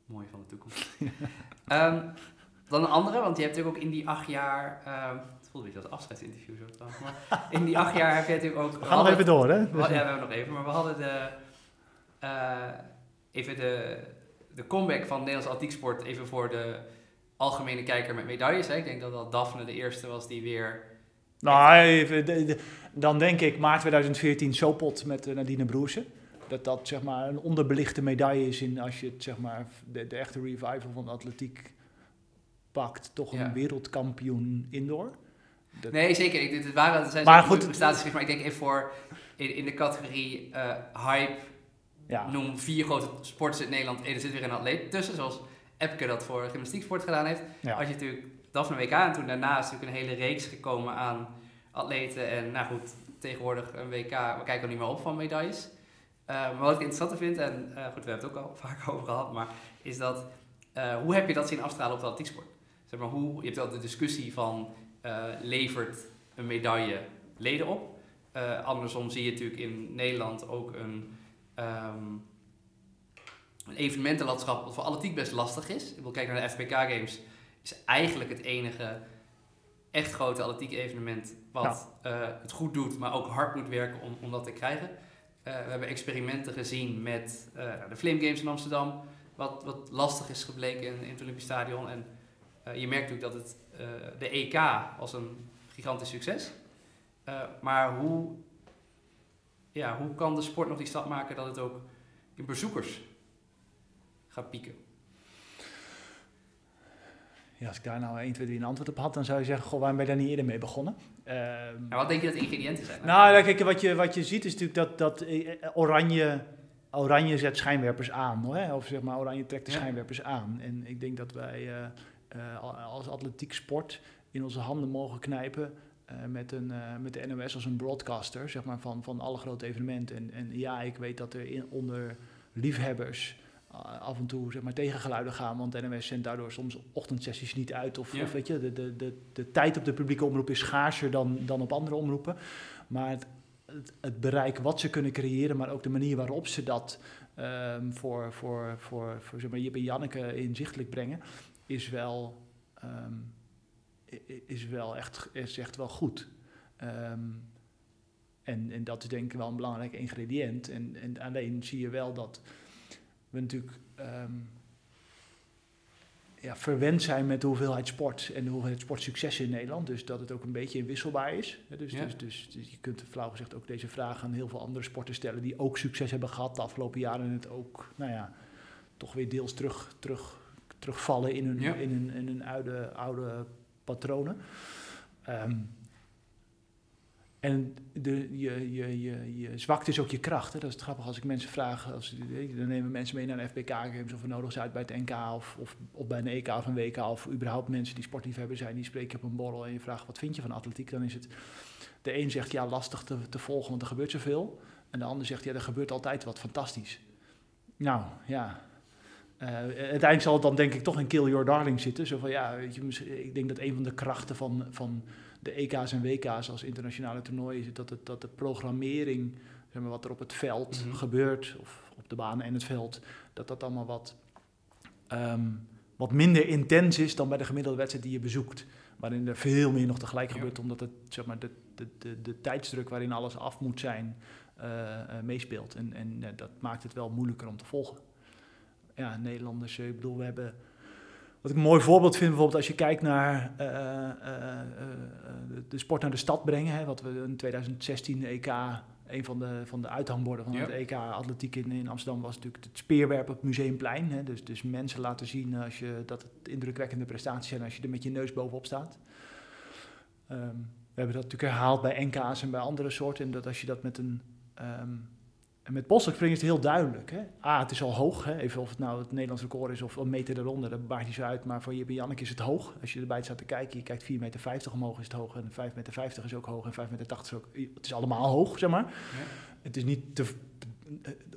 Mooi van de toekomst. Dan een andere, want je hebt natuurlijk ook in die 8 jaar... het voelde een beetje als een afscheidsinterview zo trouwens. Maar in die 8 jaar heb je natuurlijk ook... We gaan nog even door, hè? We hebben nog even. Maar we hadden de comeback van Nederlands atletieksport... even voor de algemene kijker met medailles. Hè? Ik denk dat Daphne de eerste was die weer... Nou, dan denk ik maart 2014 Sopot met Nadine Broersen. Dat zeg maar een onderbelichte medaille is in... als je het, zeg maar, de echte revival van de atletiek... pakt, toch een wereldkampioen indoor. Dat... Nee, zeker. Het zijn prestaties, maar ik denk even voor in de categorie hype, noem 4 grote sporters in Nederland en er zit weer een atleet tussen, zoals Epke dat voor gymnastieksport gedaan heeft. Ja. Als je natuurlijk Daphne WK en toen daarna is natuurlijk een hele reeks gekomen aan atleten en nou goed, tegenwoordig een WK, we kijken er niet meer op van medailles. Maar wat ik interessant vind, en goed, we hebben het ook al vaak over gehad, maar is dat hoe heb je dat zien afstralen op de atletieksport? Zeg maar, je hebt altijd de discussie van levert een medaille leden op. Andersom zie je natuurlijk in Nederland ook een evenementenlandschap wat voor atletiek best lastig is. Ik wil kijken naar de FBK Games. Is eigenlijk het enige echt grote atletiek evenement wat het goed doet, maar ook hard moet werken om dat te krijgen. We hebben experimenten gezien met de Flame Games in Amsterdam, wat lastig is gebleken in het Olympisch Stadion. En, je merkt natuurlijk dat de EK was een gigantisch succes. Maar hoe kan de sport nog die stap maken dat het ook in bezoekers gaat pieken? Ja, als ik daar nou 1, 2, 3 een antwoord op had, dan zou je zeggen, goh, waarom ben je daar niet eerder mee begonnen? Wat denk je dat de ingrediënten zijn? Nou, kijk, wat je ziet is natuurlijk dat oranje zet schijnwerpers aan. Hoor, of zeg maar, oranje trekt de schijnwerpers aan. En ik denk dat wij... als atletiek sport in onze handen mogen knijpen met de NOS als een broadcaster, zeg maar, van alle grote evenementen. En ja, ik weet dat er onder liefhebbers af en toe, zeg maar, tegengeluiden gaan, want de NOS zendt daardoor soms ochtendsessies niet uit. Of weet je, de tijd op de publieke omroep is schaarser dan op andere omroepen. Maar het bereik wat ze kunnen creëren, maar ook de manier waarop ze dat voor zeg maar, Jip en Janneke inzichtelijk brengen, is wel is echt wel goed. En dat is denk ik wel een belangrijk ingrediënt. En alleen zie je wel dat we natuurlijk verwend zijn met de hoeveelheid sport en de hoeveelheid sportsuccessen in Nederland. Dus dat het ook een beetje inwisselbaar is. Dus je kunt flauw gezegd ook deze vraag aan heel veel andere sporters stellen die ook succes hebben gehad de afgelopen jaren. En het ook, toch weer deels terugvallen in hun oude patronen. En je zwakte is ook je kracht. Hè? Dat is het grappig als ik mensen vraag. Dan nemen mensen mee naar een FBK Games of we nodigen ze uit bij het NK of bij een EK of een WK. Of überhaupt mensen die sportliefhebber zijn, die spreken op een borrel en je vraagt wat vind je van atletiek. Dan is het, de een zegt ja lastig te volgen want er gebeurt zoveel. En de ander zegt ja er gebeurt altijd wat fantastisch. Nou ja, uiteindelijk zal het dan denk ik toch in Kill Your Darling zitten. Zo van ik denk dat een van de krachten van de EK's en WK's als internationale toernooien is dat de programmering, zeg maar, wat er op het veld gebeurt, of op de baan en het veld, dat allemaal wat minder intens is dan bij de gemiddelde wedstrijd die je bezoekt. Waarin er veel meer nog tegelijk gebeurt, omdat het, zeg maar, de tijdsdruk waarin alles af moet zijn meespeelt. En dat maakt het wel moeilijker om te volgen. Ja, Nederlanders, ik bedoel, we hebben... Wat ik een mooi voorbeeld vind, bijvoorbeeld als je kijkt naar de sport naar de stad brengen. Hè, wat we in 2016 EK, een van de uithangborden van het EK Atletiek in Amsterdam was natuurlijk het speerwerpen op het Museumplein. Hè, dus mensen laten zien dat het indrukwekkende prestaties zijn als je er met je neus bovenop staat. We hebben dat natuurlijk herhaald bij NK's en bij andere soorten. En dat als je dat met een... En met polsdrukspringen is het heel duidelijk. Hè? Het is al hoog. Hè? Even of het nou het Nederlands record is of een meter eronder, dat maakt niet zo uit. Maar voor Jip en Janneke is het hoog. Als je erbij staat te kijken, je kijkt 4,50 meter omhoog, is het hoog. En 5,50 meter is ook hoog. En 5,80 meter is ook... Het is allemaal hoog, zeg maar. Ja. Het is niet te...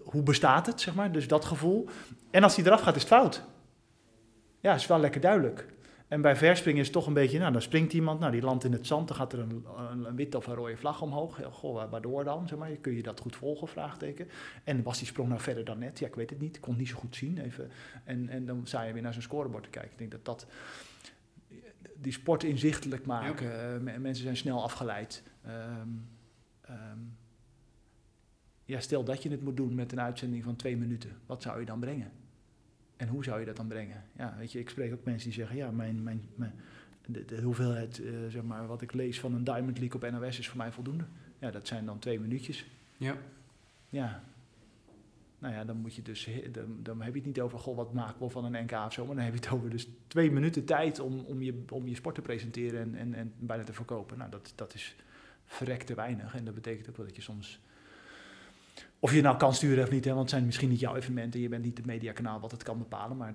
Hoe bestaat het, zeg maar? Dus dat gevoel. En als die eraf gaat, is het fout. Ja, is wel lekker duidelijk. En bij verspringen is het toch een beetje... dan springt iemand, die landt in het zand... dan gaat er een witte of een rode vlag omhoog. Ja, goh, waardoor dan? Zeg maar. Kun je dat goed volgen? Vraagteken. En was die sprong nou verder dan net? Ja, ik weet het niet. Ik kon het niet zo goed zien. Even. En dan sta je weer naar zo'n scorebord te kijken. Ik denk dat die sport inzichtelijk maken. Ja, okay. Mensen zijn snel afgeleid. Stel dat je het moet doen met een uitzending van 2 minuten. Wat zou je dan brengen? En hoe zou je dat dan brengen? Ja, weet je, ik spreek ook mensen die zeggen... de hoeveelheid, zeg maar, wat ik lees van een Diamond League op NOS is voor mij voldoende. Ja, dat zijn dan 2 minuutjes. Ja. Ja. Nou ja, dan moet je dus... Dan heb je het niet over, wat maken we van een NK of zo... maar dan heb je het over dus 2 minuten tijd om je sport te presenteren en bijna te verkopen. Nou, dat is verrekt te weinig. En dat betekent ook wel dat je soms... Of je nou kan sturen of niet, want het zijn misschien niet jouw evenementen. Je bent niet het mediakanaal wat het kan bepalen. Maar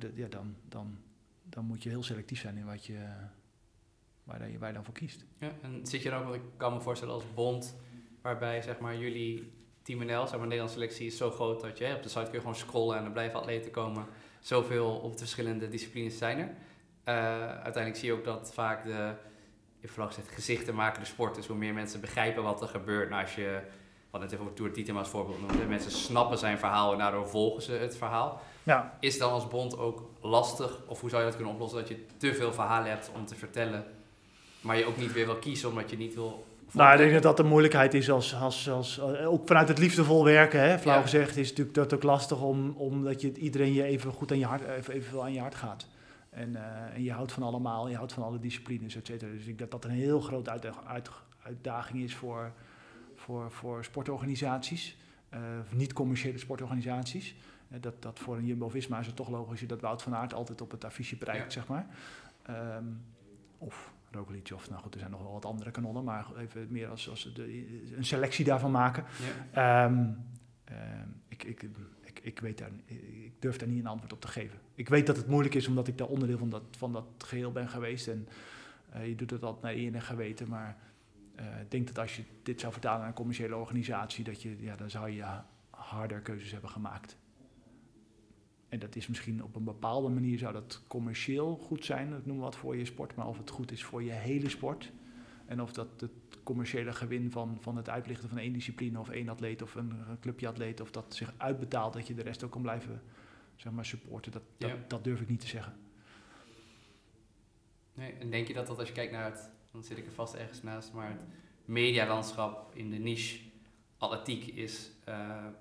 dan moet je heel selectief zijn in waar je dan voor kiest. Ja, en zit je dan ook, wat ik kan me voorstellen, als bond... waarbij, zeg maar, jullie Team NL, zeg maar, de Nederlandse selectie is zo groot... dat je op de site kun je gewoon scrollen en er blijven atleten komen. Zoveel op de verschillende disciplines zijn er. Uiteindelijk zie je ook dat vaak gezichten maken de sport. Dus hoe meer mensen begrijpen wat er gebeurt. Nou, als je... Wat net even over Tour de Tietema als voorbeeld noemde. Mensen snappen zijn verhaal en daardoor volgen ze het verhaal. Ja. Is het dan als bond ook lastig? Of hoe zou je dat kunnen oplossen? Dat je te veel verhalen hebt om te vertellen. Maar je ook niet weer wil kiezen omdat je niet wil... Nou, ik denk dat de moeilijkheid is als ook vanuit het liefdevol werken. Hè? Flauw gezegd is natuurlijk dat ook lastig omdat iedereen je even goed aan je hart, evenveel aan je hart gaat. En je houdt van allemaal. Je houdt van alle disciplines, et cetera. Dus ik denk dat dat een heel grote uitdaging is voor sportorganisaties, niet-commerciële sportorganisaties. Dat voor een Jumbo-Visma is het toch logisch dat Wout van Aert altijd op het affiche prijkt, zeg maar. Of Roglic, of nou goed, er zijn nog wel wat andere kanonnen, maar even meer een selectie daarvan maken. Ja. Ik durf daar niet een antwoord op te geven. Ik weet dat het moeilijk is, omdat ik daar onderdeel van dat geheel ben geweest. En je doet het altijd naar eer en geweten, maar... Ik denk dat als je dit zou vertalen naar een commerciële organisatie... dan zou je harder keuzes hebben gemaakt. En dat is misschien op een bepaalde manier... zou dat commercieel goed zijn, ik noem wat, voor je sport... maar of het goed is voor je hele sport... en of dat het commerciële gewin van het uitlichten van één discipline... of één atleet of een clubje atleet... of dat zich uitbetaalt, dat je de rest ook kan blijven, zeg maar, supporten... dat durf ik niet te zeggen. Nee, en denk je dat als je kijkt naar het, dan zit ik er vast ergens naast, maar het medialandschap in de niche atletiek is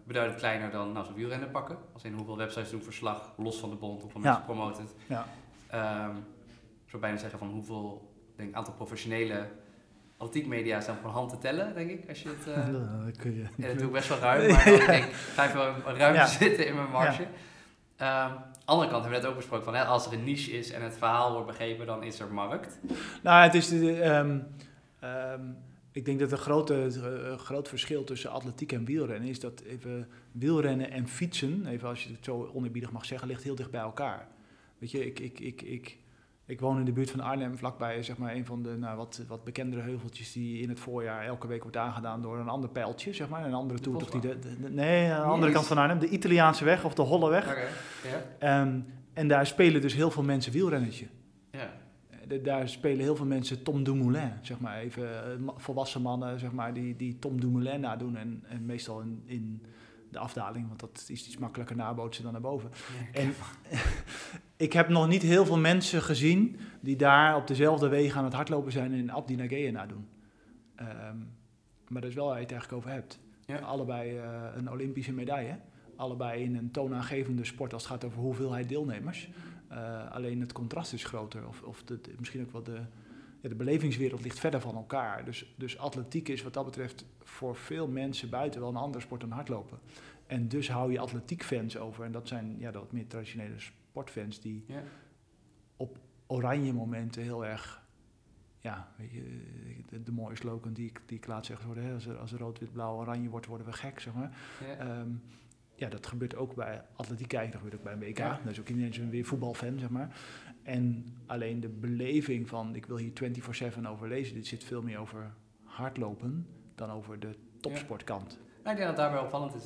beduidend kleiner dan zo'n wielrennen pakken. Als in hoeveel websites doen verslag, los van de bond, hoeveel mensen promoten het. Ja. Ik zou bijna zeggen van hoeveel, denk aantal professionele atletiekmedia zijn van hand te tellen, denk ik. Als je het, dat kun je. En dat doe ik best wel ruim, maar dan denk ik, ga even ruim zitten in mijn marge. Ja. Andere kant hebben we net ook besproken van, hè, als er een niche is en het verhaal wordt begrepen, dan is er markt. Nou, het is ik denk dat er een groot verschil tussen atletiek en wielrennen is dat even wielrennen en fietsen, even als je het zo onerbiedig mag zeggen, ligt heel dicht bij elkaar. Weet je, ik woon in de buurt van Arnhem, vlakbij zeg maar een van de wat bekendere heuveltjes die in het voorjaar elke week wordt aangedaan door een ander pijltje, zeg maar, een andere toer. Aan de andere kant van Arnhem, de Italiaanse weg of de Holleweg. Okay. Yeah. En daar spelen dus heel veel mensen wielrennetje. Yeah. Daar spelen heel veel mensen Tom Dumoulin, zeg maar, even volwassen mannen, zeg maar, die Tom Dumoulin nadoen en meestal in de afdaling, want dat is iets makkelijker nabootsen dan naar boven. Ja, ik heb nog niet heel veel mensen gezien die daar op dezelfde wegen aan het hardlopen zijn en Abdi Nagea nadoen. Maar dat is wel waar je het eigenlijk over hebt. Ja. Allebei een Olympische medaille. Allebei in een toonaangevende sport als het gaat over hoeveelheid deelnemers. Alleen het contrast is groter. Misschien ook wel de belevingswereld ligt verder van elkaar. Dus atletiek is wat dat betreft voor veel mensen buiten wel een andere sport dan hardlopen. En dus hou je atletiekfans over. En dat zijn de wat meer traditionele sportfans die op oranje momenten heel erg... Ja, weet je, de mooie slogan die ik laat zeggen, als er rood, wit, blauw, oranje wordt, worden we gek, zeg maar. Ja. Dat gebeurt ook bij atletiek, dat gebeurt ook bij een WK. Ja. Dat is ook ineens weer voetbalfan, zeg maar. En alleen de beleving van, ik wil hier 24/7 over lezen, dit zit veel meer over hardlopen dan over de topsportkant. Ja. Nou, ik denk dat daarbij opvallend is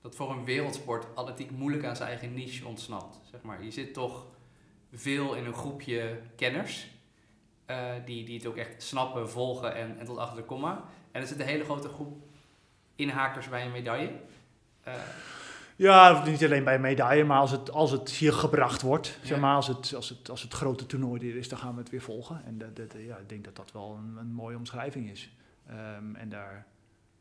dat voor een wereldsport atletiek moeilijk aan zijn eigen niche ontsnapt. Zeg maar. Je zit toch veel in een groepje kenners die het ook echt snappen, volgen en tot achter de komma. En er zit een hele grote groep inhakers bij een medaille. Ja, niet alleen bij een medaille, maar als het hier gebracht wordt, zeg maar, als het grote toernooi er is, dan gaan we het weer volgen. En ik denk dat wel een mooie omschrijving is. En daar...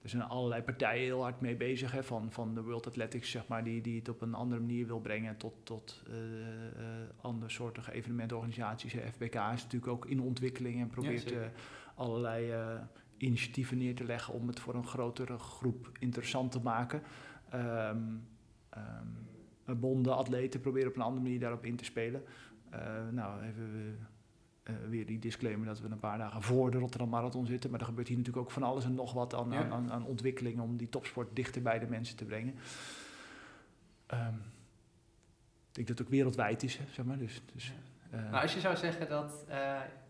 Er zijn allerlei partijen heel hard mee bezig, hè, van de World Athletics, zeg maar, die het op een andere manier wil brengen tot andersoortige evenementorganisaties. FBK is natuurlijk ook in ontwikkeling en probeert allerlei initiatieven neer te leggen om het voor een grotere groep interessant te maken. Bonden, atleten proberen op een andere manier daarop in te spelen. Weer die disclaimer dat we een paar dagen voor de Rotterdam Marathon zitten. Maar er gebeurt hier natuurlijk ook van alles en nog wat aan ontwikkeling om die topsport dichter bij de mensen te brengen. Ik denk dat het ook wereldwijd is, hè, zeg maar. Als je zou zeggen dat...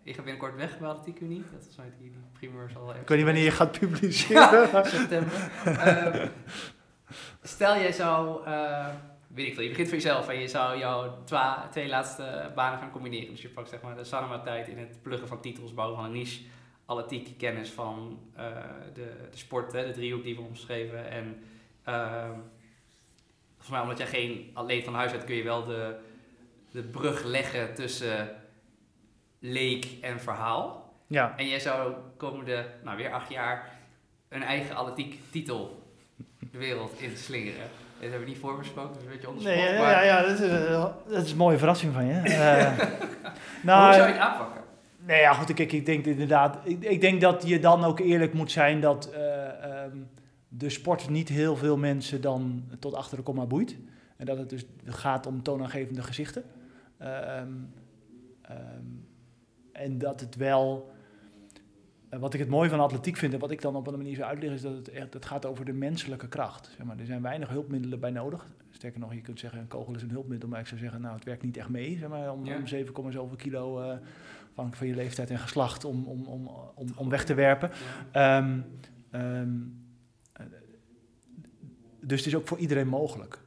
ik ga binnenkort weg bij Atletiekunie. Dat is die primeurs al... Ik weet niet wanneer je gaat publiceren. Ja, september. Stel jij zou... weet ik veel, je begint voor jezelf en je zou jouw twee laatste banen gaan combineren. Dus je pakt zeg maar de Sanoma-tijd in het pluggen van titels, bouwen van een niche, atletiek kennis van de sport, hè, de driehoek die we omschreven. En volgens mij, omdat jij geen atleet van huis bent, kun je wel de brug leggen tussen leek en verhaal. Ja. En jij zou komende, weer 8 jaar, een eigen atletiek titel de wereld in slingeren. Dat hebben we niet voorbesproken, dat is een beetje onderspot. Nee, dat is een mooie verrassing van je. Hoe zou je het aanpakken? Nee, ja, goed, ik denk inderdaad... Ik denk dat je dan ook eerlijk moet zijn dat de sport niet heel veel mensen dan tot achter de komma boeit. En dat het dus gaat om toonaangevende gezichten. En dat het wel... Wat ik het mooie van atletiek vind en wat ik dan op een manier zou uitleggen... is dat het gaat over de menselijke kracht. Zeg maar, er zijn weinig hulpmiddelen bij nodig. Sterker nog, je kunt zeggen een kogel is een hulpmiddel... maar ik zou zeggen, het werkt niet echt mee. Zeg maar, om 7,7 kilo afhankelijk van je leeftijd en geslacht om weg te werpen. Ja. Dus het is ook voor iedereen mogelijk.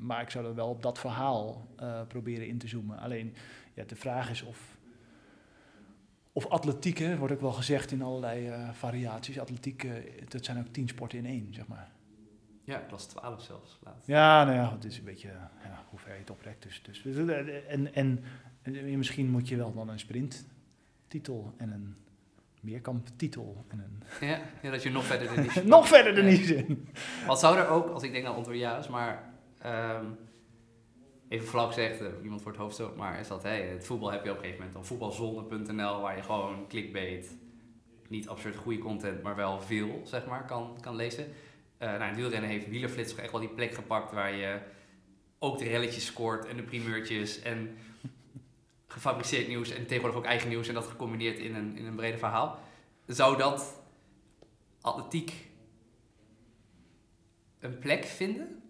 Maar ik zou er wel op dat verhaal proberen in te zoomen. Alleen de vraag is of atletiek, hè, wordt ook wel gezegd in allerlei variaties. Atletiek, dat zijn ook 10 sporten in één, zeg maar. Ja, klas 12 zelfs. Laatst. Ja, nou ja, het is een beetje hoe ver je het oprekt. Dus. En misschien moet je wel dan een sprinttitel en een meerkamptitel. En een... Ja, dat je nog verder er niet nog verder er niet in. Wat zou er ook, als ik denk aan Ontwerjaars, maar... even flauw gezegd, iemand voor het hoofd stoot, maar is dat, het voetbal heb je op een gegeven moment dan voetbalzone.nl, waar je gewoon clickbait, niet absurd goede content, maar wel veel, zeg maar, kan lezen. Nou, in wielrennen heeft Wieler Flits toch echt wel die plek gepakt waar je ook de relletjes scoort en de primeurtjes en gefabriceerd nieuws en tegenwoordig ook eigen nieuws en dat gecombineerd in een breder verhaal. Zou dat atletiek een plek vinden?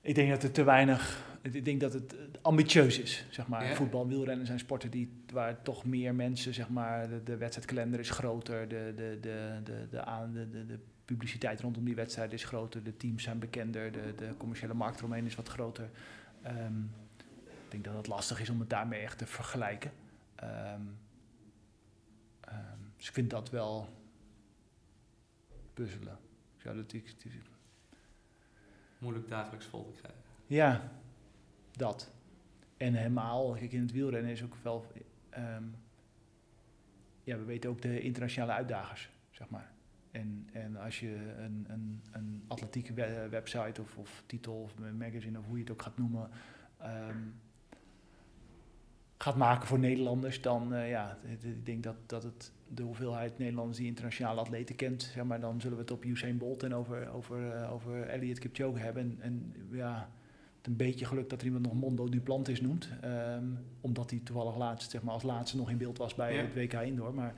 Ik denk dat het te weinig... Ik denk dat het ambitieus is, zeg maar. Ja. Voetbal en wielrennen zijn sporten waar toch meer mensen, zeg maar... De wedstrijdkalender is groter, de publiciteit rondom die wedstrijd is groter... de teams zijn bekender, de commerciële markt eromheen is wat groter. Ik denk dat het lastig is om het daarmee echt te vergelijken. Dus ik vind dat wel puzzelen. Ja, dat moeilijk dagelijks vol te krijgen. Ja, dat. En helemaal, kijk, in het wielrennen is ook wel... we weten ook de internationale uitdagers, zeg maar. En als je een atletieke website of titel of magazine of hoe je het ook gaat noemen... gaat maken voor Nederlanders, dan ik denk dat het de hoeveelheid Nederlanders die internationale atleten kent, zeg maar, dan zullen we het op Usain Bolt en over Eliud Kipchoge hebben. En het een beetje geluk dat er iemand nog Mondo Duplantis noemt, omdat hij toevallig laatst, zeg maar, als laatste nog in beeld was bij het WK Indoor. Maar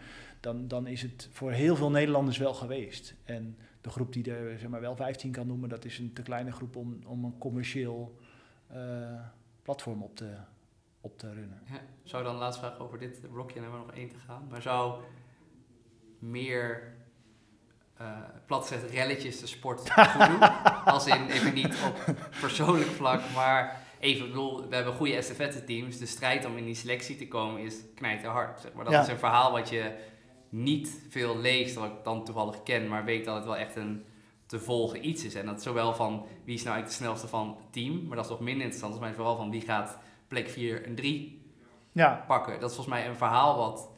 dan is het voor heel veel Nederlanders wel geweest. En de groep die er, zeg maar, wel 15 kan noemen, dat is een te kleine groep om een commercieel platform op te runnen. Ja, zou dan laatst vragen over dit blokje en hebben we nog 1 te gaan. Maar zou meer platgezet relletjes de sport goed doen? Als in even niet op persoonlijk vlak, maar even, we hebben goede estafette teams. De strijd om in die selectie te komen is knijterhard. Zeg maar. Dat is een verhaal wat je niet veel leest, wat ik dan toevallig ken, maar weet dat het wel echt een te volgen iets is. En dat zowel van wie is nou eigenlijk de snelste van het team, maar dat is nog minder interessant, maar vooral van wie gaat plek 4 en 3 pakken. Dat is volgens mij een verhaal wat...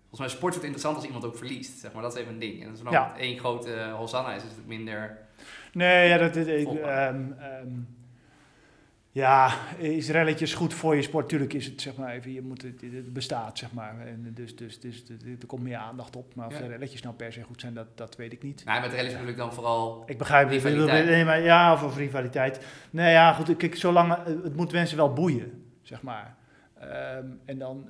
volgens mij sport wordt interessant als iemand ook verliest. Zeg maar. Dat is even een ding. En als er nog 1 grote Hosanna is het minder... Nee, dat is... is relletjes goed voor je sport? Tuurlijk is het, zeg maar, even... Het bestaat, zeg maar. En dus er komt meer aandacht op. Maar of de relletjes nou per se goed zijn, dat weet ik niet. Nee, met relletjes bedoel ik dan vooral... Ik begrijp het. Nee, maar of rivaliteit. Nee, ja, goed. Kijk, zolang... Het moet mensen wel boeien, zeg maar. En dan...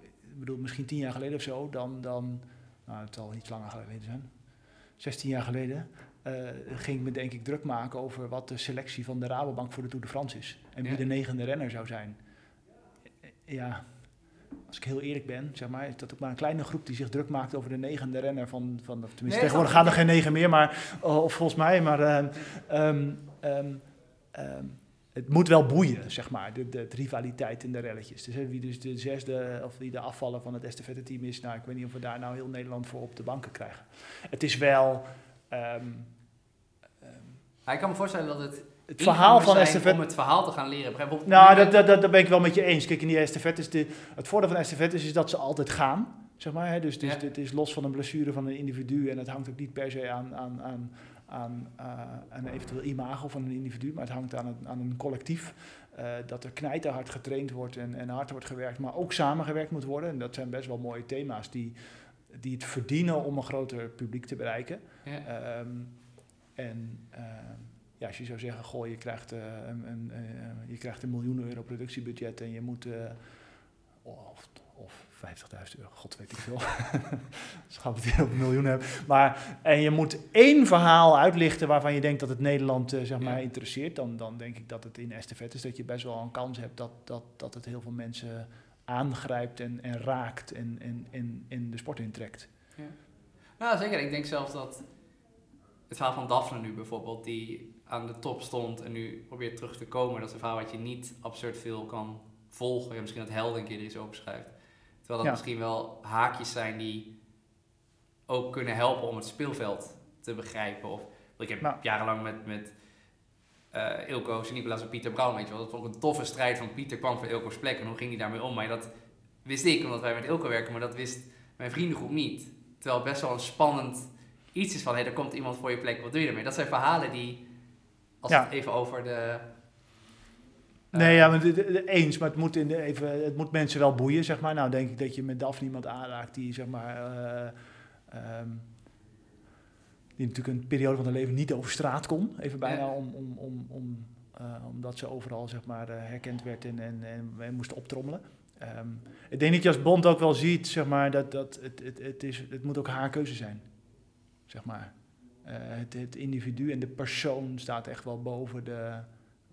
Ik bedoel, misschien 10 jaar geleden of zo, dan nou, het zal iets langer geleden zijn. 16 jaar geleden... ging ik me, denk ik, druk maken over wat de selectie van de Rabobank voor de Tour de France is. En wie de negende renner zou zijn. Ja, als ik heel eerlijk ben, zeg maar, is dat ook maar een kleine groep die zich druk maakt over de negende renner van of tenminste, tegenwoordig gaan er geen 9 meer, maar, of volgens mij, maar het moet wel boeien, zeg maar, de rivaliteit in de relletjes. Dus wie dus de 6e of wie de afvaller van het estafette-team is, nou, ik weet niet of we daar nou heel Nederland voor op de banken krijgen. Het is wel... ik kan me voorstellen dat het verhaal van estafette om het verhaal te gaan leren. Nou, dat ben ik wel met je eens. Kijk, in die estafette is het voordeel van estafette is dat ze altijd gaan, zeg maar. Hè? Dus het is los van een blessure van een individu en het hangt ook niet per se aan een eventueel imago van een individu, maar het hangt aan een collectief. Dat er knijterhard getraind wordt en hard wordt gewerkt, maar ook samengewerkt moet worden. En dat zijn best wel mooie thema's die het verdienen om een groter publiek te bereiken. Ja. Als je zou zeggen, goh, je krijgt €1 miljoen productiebudget en je moet... of €50.000, god weet ik veel. Dus gaan we het hier op €1 miljoen hebben. Maar, en je moet 1 verhaal uitlichten waarvan je denkt dat het Nederland interesseert. Dan denk ik dat het in estafette is dat je best wel een kans hebt dat het heel veel mensen... aangrijpt en raakt en de sport intrekt. Ja. Nou, zeker. Ik denk zelfs dat het verhaal van Daphne nu bijvoorbeeld, die aan de top stond en nu probeert terug te komen, dat is een verhaal wat je niet absurd veel kan volgen. Ja, misschien dat Helden een keer er iets over schrijft. Terwijl dat misschien wel haakjes zijn die ook kunnen helpen om het speelveld te begrijpen. Of, ik heb jarenlang met Ilko's, Nicolaas en Pieter Brouw, weet je wel. Dat was ook een toffe strijd van Pieter kwam voor Ilko's plek en hoe ging hij daarmee om. Maar dat wist ik, omdat wij met Ilko werken, maar dat wist mijn vriendengroep niet. Terwijl het best wel een spannend iets is van, hé, er komt iemand voor je plek, wat doe je ermee? Dat zijn verhalen die, als het even over de... Eens, maar het moet mensen wel boeien, zeg maar. Nou, denk ik dat je met Daphne iemand aanraakt die, zeg maar... die natuurlijk een periode van haar leven niet over straat kon. Even bijna omdat ze overal, zeg maar, herkend werd en moest optrommelen. Ik denk dat je als bond ook wel ziet, zeg maar, dat het moet ook haar keuze zijn, zeg maar. Het individu en de persoon staat echt wel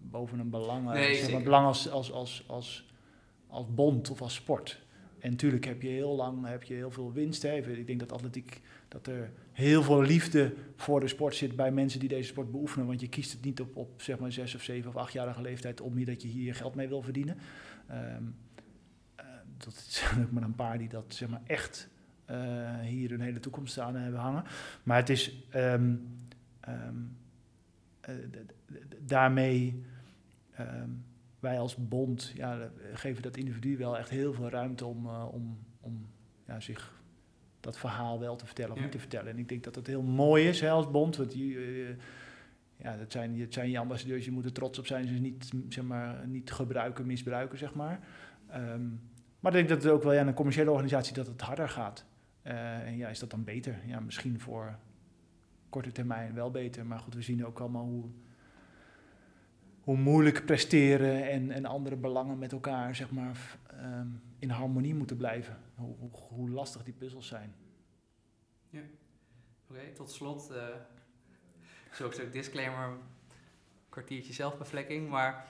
boven een belang, zeg maar, belang als bond of als sport. En natuurlijk heb je heel veel winst. Hè. Ik denk dat atletiek, dat er heel veel liefde voor de sport zit bij mensen die deze sport beoefenen. Want je kiest het niet op zeg maar 6 of 7 of 8-jarige leeftijd om hier dat je hier geld mee wil verdienen. Dat zijn ook maar een paar die dat, zeg maar, echt hier hun hele toekomst aan hebben hangen. Maar het is daarmee... wij als bond geven dat individu wel echt heel veel ruimte om zich dat verhaal wel te vertellen of niet te vertellen. En ik denk dat dat heel mooi is, hè, als bond. Want het zijn je ambassadeurs, je moet er trots op zijn. Dus niet, zeg maar, niet gebruiken, misbruiken, zeg maar. Maar ik denk dat het ook wel in een commerciële organisatie dat het harder gaat. En is dat dan beter? Ja, misschien voor korte termijn wel beter. Maar goed, we zien ook allemaal hoe moeilijk presteren en andere belangen met elkaar, zeg maar, in harmonie moeten blijven. Hoe lastig die puzzels zijn. Ja. Oké, tot slot. Zo'n stuk disclaimer, kwartiertje zelfbevlekking, maar...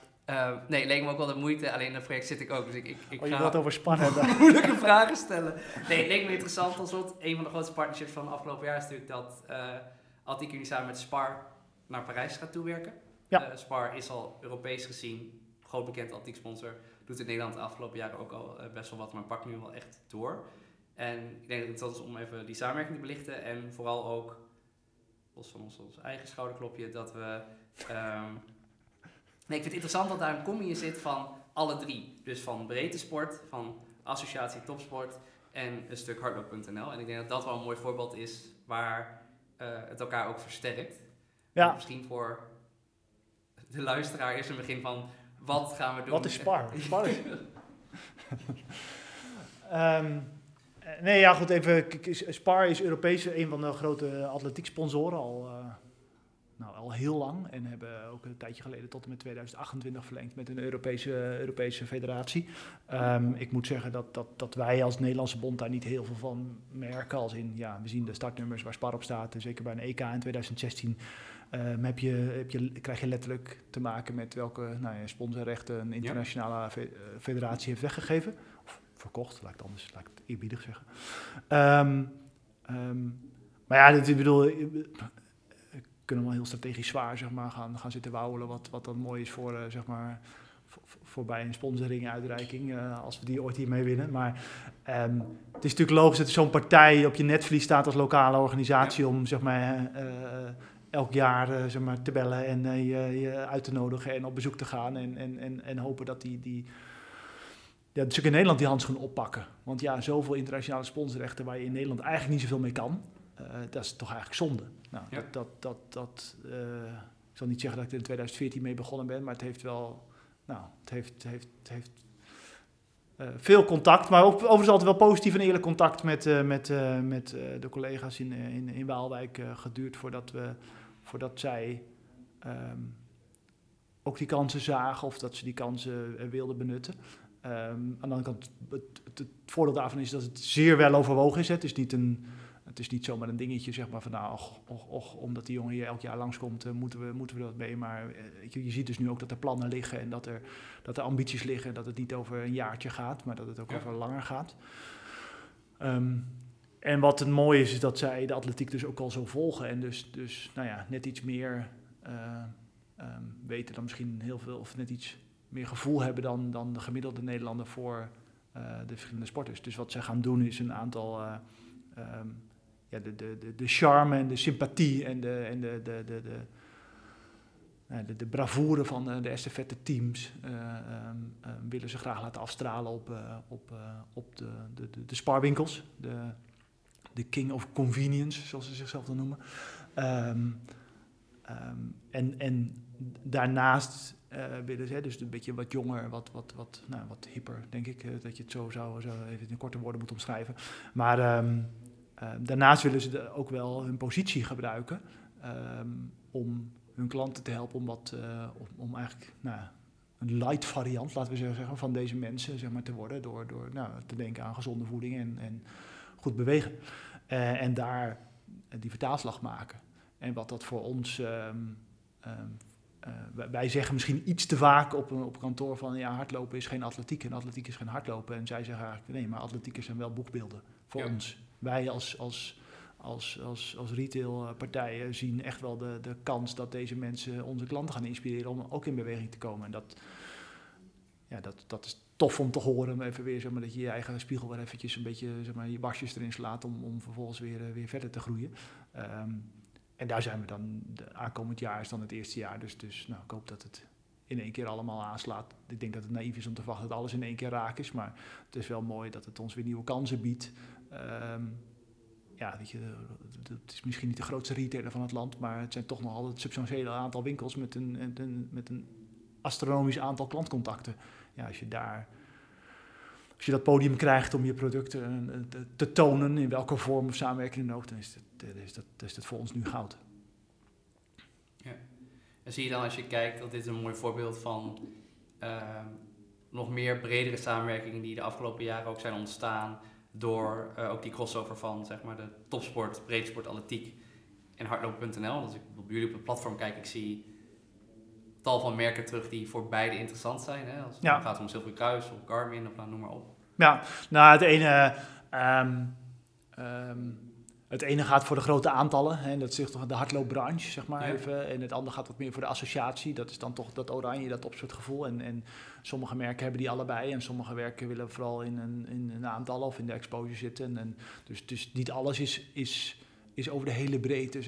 nee, leek me ook wel de moeite. Alleen in dat project zit ik ook. Dus ik ga wat overspannen dan. Moeilijke vragen stellen. Nee, het leek me interessant. Tot slot, een van de grootste partnerships van het afgelopen jaar is natuurlijk dat Atletiekunie samen met Spar naar Parijs gaat toewerken. Ja. Spar is al Europees gezien groot bekend atletiek sponsor. Doet in Nederland de afgelopen jaren ook al best wel wat, maar pakt nu wel echt door. En ik denk dat het is om even die samenwerking te belichten. En vooral ook, los van ons eigen schouderklopje, dat we... Nee, ik vind het interessant dat daar een combi in zit van alle drie. Dus van breedte sport, van associatie topsport en een stuk hardloper.nl. En ik denk dat dat wel een mooi voorbeeld is waar het elkaar ook versterkt. Ja. Misschien voor de luisteraar is een begin van wat gaan we doen? Wat is Spar? Spar is... nee, ja goed, even. Spar is Europees een van de grote atletiek sponsoren al... al heel lang en hebben ook een tijdje geleden tot en met 2028 verlengd met een Europese federatie. Ik moet zeggen dat wij als Nederlandse bond daar niet heel veel van merken. Als in, we zien de startnummers waar Spar op staat. Zeker bij een EK in 2016 krijg je letterlijk te maken met welke sponsorrechten een internationale federatie heeft weggegeven. Of verkocht, laat ik het eerbiedig zeggen. Maar ja, ik bedoel... kunnen wel heel strategisch zwaar, zeg maar, gaan zitten wauwelen. Wat dan mooi is voor, zeg maar, voor bij een sponsoring-uitreiking. Als we die ooit hiermee winnen. Maar het is natuurlijk logisch dat zo'n partij op je netvlies staat als lokale organisatie. Ja. Om, zeg maar, elk jaar zeg maar, te bellen en je uit te nodigen en op bezoek te gaan. En hopen dat dat ze in Nederland die handschoen oppakken. Want ja, zoveel internationale sponsorrechten waar je in Nederland eigenlijk niet zoveel mee kan. Dat is toch eigenlijk zonde. Nou, ja. Ik zal niet zeggen dat ik er in 2014 mee begonnen ben, maar het heeft wel... Nou, het heeft veel contact, maar overigens altijd wel positief en eerlijk contact met de collega's in Waalwijk geduurd voordat zij ook die kansen zagen of dat ze die kansen wilden benutten. Aan de andere kant, het voordeel daarvan is dat het zeer wel overwogen is. Hè. Het is niet zomaar een dingetje, zeg maar, van omdat die jongen hier elk jaar langskomt, moeten we dat mee. Maar je ziet dus nu ook dat er plannen liggen en dat er ambities liggen. Dat het niet over een jaartje gaat, maar dat het ook over langer gaat. En wat het mooie is dat zij de atletiek dus ook al zo volgen. En dus net iets meer weten dan misschien heel veel, of net iets meer gevoel hebben dan de gemiddelde Nederlander voor de verschillende sporters. Dus wat zij gaan doen is een aantal... ja, de charme en de sympathie en de bravoure van de estafette teams willen ze graag laten afstralen op de spaarwinkels. De king of convenience, zoals ze zichzelf dan noemen. En daarnaast willen ze, dus een beetje wat jonger, wat hipper, denk ik. Dat je het zo even in korte woorden moet omschrijven. Maar daarnaast willen ze ook wel hun positie gebruiken om hun klanten te helpen om eigenlijk een light variant, laten we zeggen, van deze mensen te worden. Door te denken aan gezonde voeding en goed bewegen. En daar die vertaalslag maken. En wat dat voor ons... wij zeggen misschien iets te vaak op kantoor van... ja, hardlopen is geen atletiek en atletiek is geen hardlopen. En zij zeggen eigenlijk, nee, maar atletiekers zijn wel boekbeelden voor ons. Wij als retailpartijen zien echt wel de kans dat deze mensen onze klanten gaan inspireren om ook in beweging te komen. En dat is tof om te horen, maar even weer dat je je eigen spiegel weer eventjes een beetje je wasjes erin slaat om vervolgens weer verder te groeien. En daar zijn we dan, aankomend jaar is dan het eerste jaar, dus ik hoop dat het in één keer allemaal aanslaat. Ik denk dat het naïef is om te verwachten dat alles in één keer raak is, maar het is wel mooi dat het ons weer nieuwe kansen biedt. Ja, weet je, het is misschien niet de grootste retailer van het land, maar het zijn toch nog altijd het substantiële aantal winkels met een astronomisch aantal klantcontacten. Ja, als je dat podium krijgt om je producten te tonen, in welke vorm of samenwerking dan ook, dan is dat voor ons nu goud. Ja. En zie je dan, als je kijkt, dat dit een mooi voorbeeld van nog meer bredere samenwerkingen die de afgelopen jaren ook zijn ontstaan, door ook die crossover van de topsport, breedsport, atletiek en hardloper.nl. Als ik op jullie op het platform kijk, ik zie tal van merken terug die voor beide interessant zijn. Hè? Als het gaat om Zilveren Kruis of Garmin of noem maar op. Ja, het ene gaat voor de grote aantallen. Hè? Dat is toch de hardloopbranche, even. En het andere gaat wat meer voor de associatie. Dat is dan toch dat oranje, dat opzetgevoel. En sommige merken hebben die allebei. En sommige merken willen vooral in een aantal of in de exposure zitten. Dus niet alles is over de hele breedte,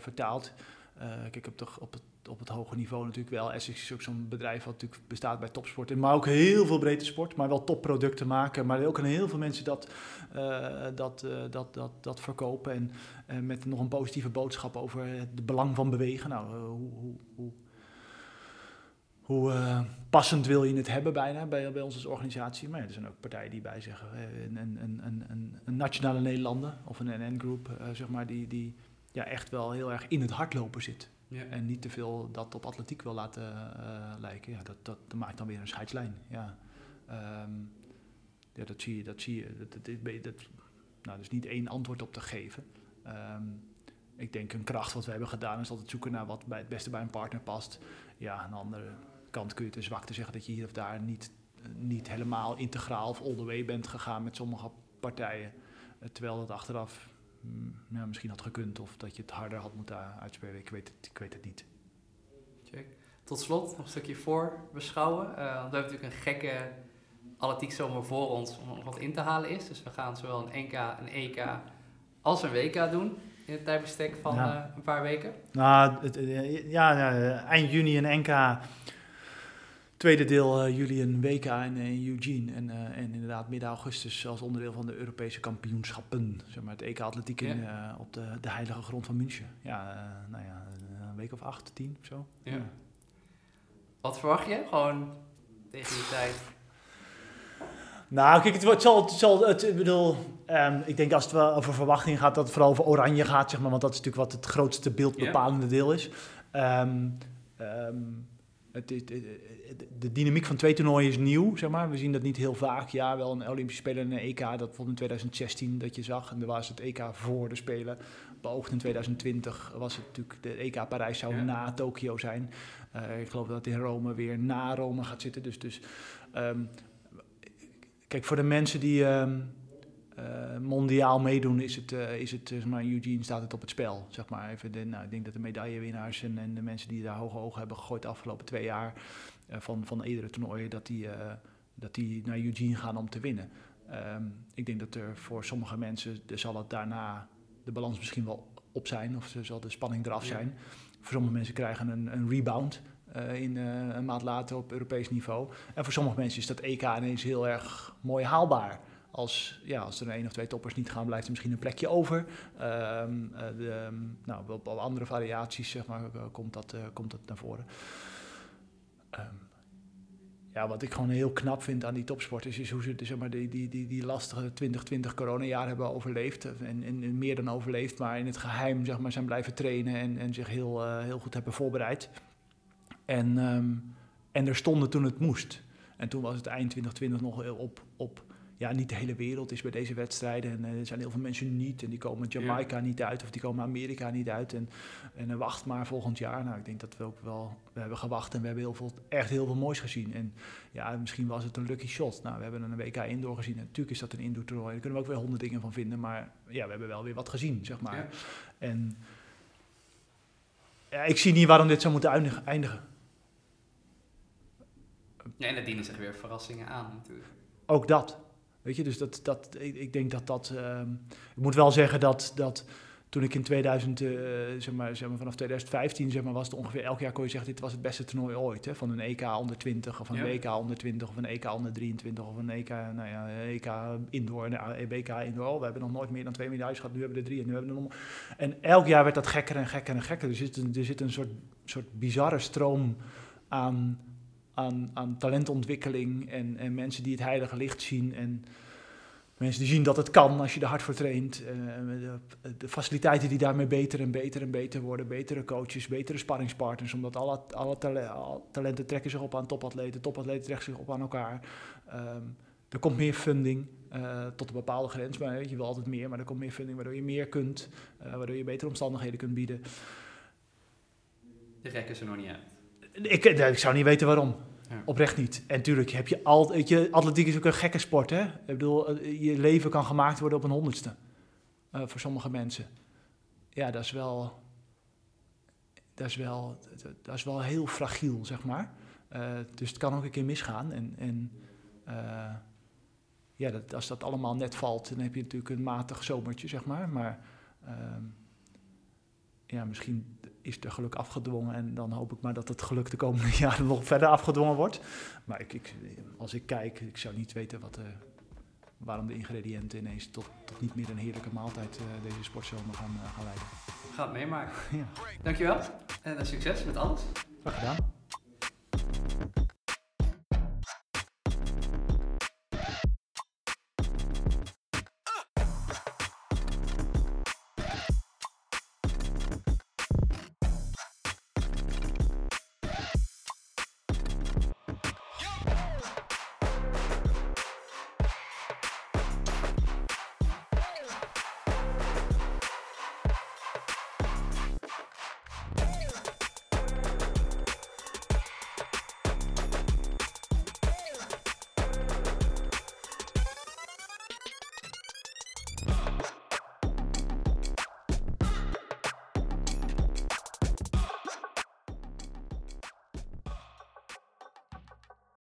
vertaald. Kijk, op het hoge niveau natuurlijk wel. Essex is ook zo'n bedrijf wat natuurlijk bestaat bij topsport, maar ook heel veel breedte sport, maar wel topproducten maken, maar ook aan heel veel mensen dat verkopen en met nog een positieve boodschap over het belang van bewegen. Hoe passend wil je het hebben bijna bij ons als organisatie? Maar ja, er zijn ook partijen die bij zeggen, een nationale Nederlander of een NN-groep, die echt wel heel erg in het hardlopen zit. Ja. En niet te veel dat op atletiek wil laten lijken. Ja, dat maakt dan weer een scheidslijn. Ja. Dat zie je. Dat is niet één antwoord op te geven. Ik denk een kracht wat we hebben gedaan is altijd zoeken naar wat bij het beste bij een partner past. Ja, aan de andere kant kun je te zwak te zeggen dat je hier of daar niet helemaal integraal of all the way bent gegaan met sommige partijen. Terwijl dat achteraf... Ja, misschien had gekund of dat je het harder had moeten uitspelen. Ik weet het niet. Check. Tot slot nog een stukje voorbeschouwen. We hebben natuurlijk een gekke atletiek zomer voor ons om nog wat in te halen is. Dus we gaan zowel een NK, een EK als een WK doen in het tijdbestek van een paar weken. Eind juni een NK... Tweede deel juli een WK in Eugene en inderdaad midden augustus als onderdeel van de Europese kampioenschappen. Het EK Atletiek op de heilige grond van München. Een week of 8, 10 of zo. Ja. Ja. Wat verwacht je gewoon tegen die tijd? Nou, kijk, ik denk als het wel over verwachting gaat, dat het vooral over oranje gaat, want dat is natuurlijk wat het grootste beeldbepalende deel is. De dynamiek van 2 toernooien is nieuw, We zien dat niet heel vaak. Ja, wel een Olympische Spelen en een EK, dat bijvoorbeeld in 2016 dat je zag. En daar was het EK voor de Spelen. Beoogd in 2020 was het natuurlijk... De EK Parijs zou na Tokio zijn. Ik geloof dat in Rome weer na Rome gaat zitten. Dus kijk, voor de mensen die mondiaal meedoen, Eugene staat het op het spel, Even ik denk dat de medaillewinnaars en de mensen die daar hoge ogen hebben gegooid de afgelopen 2 jaar van iedere toernooi, dat die naar Eugene gaan om te winnen. Ik denk dat er voor sommige mensen zal het daarna de balans misschien wel op zijn, of zal de spanning eraf zijn. Ja. Voor sommige mensen krijgen een rebound een maand later op Europees niveau. En voor sommige mensen is dat EK ineens heel erg mooi haalbaar. Als er één of twee toppers niet gaan, blijft er misschien een plekje over. Op andere variaties zeg maar, komt dat naar voren. Wat ik gewoon heel knap vind aan die topsporters is hoe ze zeg maar, die lastige 2020 coronajaar hebben overleefd. En meer dan overleefd, maar in het geheim zeg maar, zijn blijven trainen en zich heel goed hebben voorbereid. En er stonden toen het moest. En toen was het eind 2020 nog op ja, niet de hele wereld is bij deze wedstrijden. En er zijn heel veel mensen niet. En die komen Jamaica niet uit. Of die komen Amerika niet uit. En wacht maar volgend jaar. Nou, ik denk dat we ook wel... We hebben gewacht en we hebben echt heel veel moois gezien. En ja, misschien was het een lucky shot. Nou, we hebben een WK Indoor gezien. En natuurlijk is dat een Indoor toernooi. Daar kunnen we ook weer 100 dingen van vinden. Maar ja, we hebben wel weer wat gezien, zeg maar. Ja. En ja, ik zie niet waarom dit zou moeten eindigen. Ja, en dat dienen zich weer verrassingen aan natuurlijk. Ook dat. Weet je, dus ik denk dat... ik moet wel zeggen dat toen ik in 2000, vanaf 2015 was het ongeveer elk jaar kon je zeggen, dit was het beste toernooi ooit. Hè? Van een EK onder 20 of een WK onder 20 of een EK onder 23 of een EK Indoor, EBK Indoor. We hebben nog nooit meer dan 2 medailles gehad, nu hebben we er 3 en nu hebben we er nog... En elk jaar werd dat gekker en gekker en gekker. Er zit een soort bizarre stroom aan talentontwikkeling en mensen die het heilige licht zien en mensen die zien dat het kan als je er hard voor traint. De faciliteiten die daarmee beter en beter en beter worden, betere coaches, betere sparringspartners, omdat alle talenten trekken zich op aan topatleten, topatleten trekken zich op aan elkaar. Er komt meer funding tot een bepaalde grens, maar je wil altijd meer, maar er komt meer funding waardoor je meer kunt, waardoor je betere omstandigheden kunt bieden. De rekken ze nog niet uit. Ik zou niet weten waarom. Ja. Oprecht niet. En natuurlijk heb je altijd... Atletiek is ook een gekke sport, hè? Ik bedoel, je leven kan gemaakt worden op een 100ste. Voor sommige mensen. Ja, dat is wel heel fragiel, zeg maar. Dus het kan ook een keer misgaan. Als dat allemaal net valt, dan heb je natuurlijk een matig zomertje, zeg maar. Maar misschien... is er geluk afgedwongen en dan hoop ik maar dat het geluk de komende jaren nog verder afgedwongen wordt. Maar als ik kijk, ik zou niet weten waarom de ingrediënten ineens tot niet meer een heerlijke maaltijd deze sportzomer gaan leiden. Gaat meemaken. Ja. Dankjewel en succes met alles. Graag gedaan.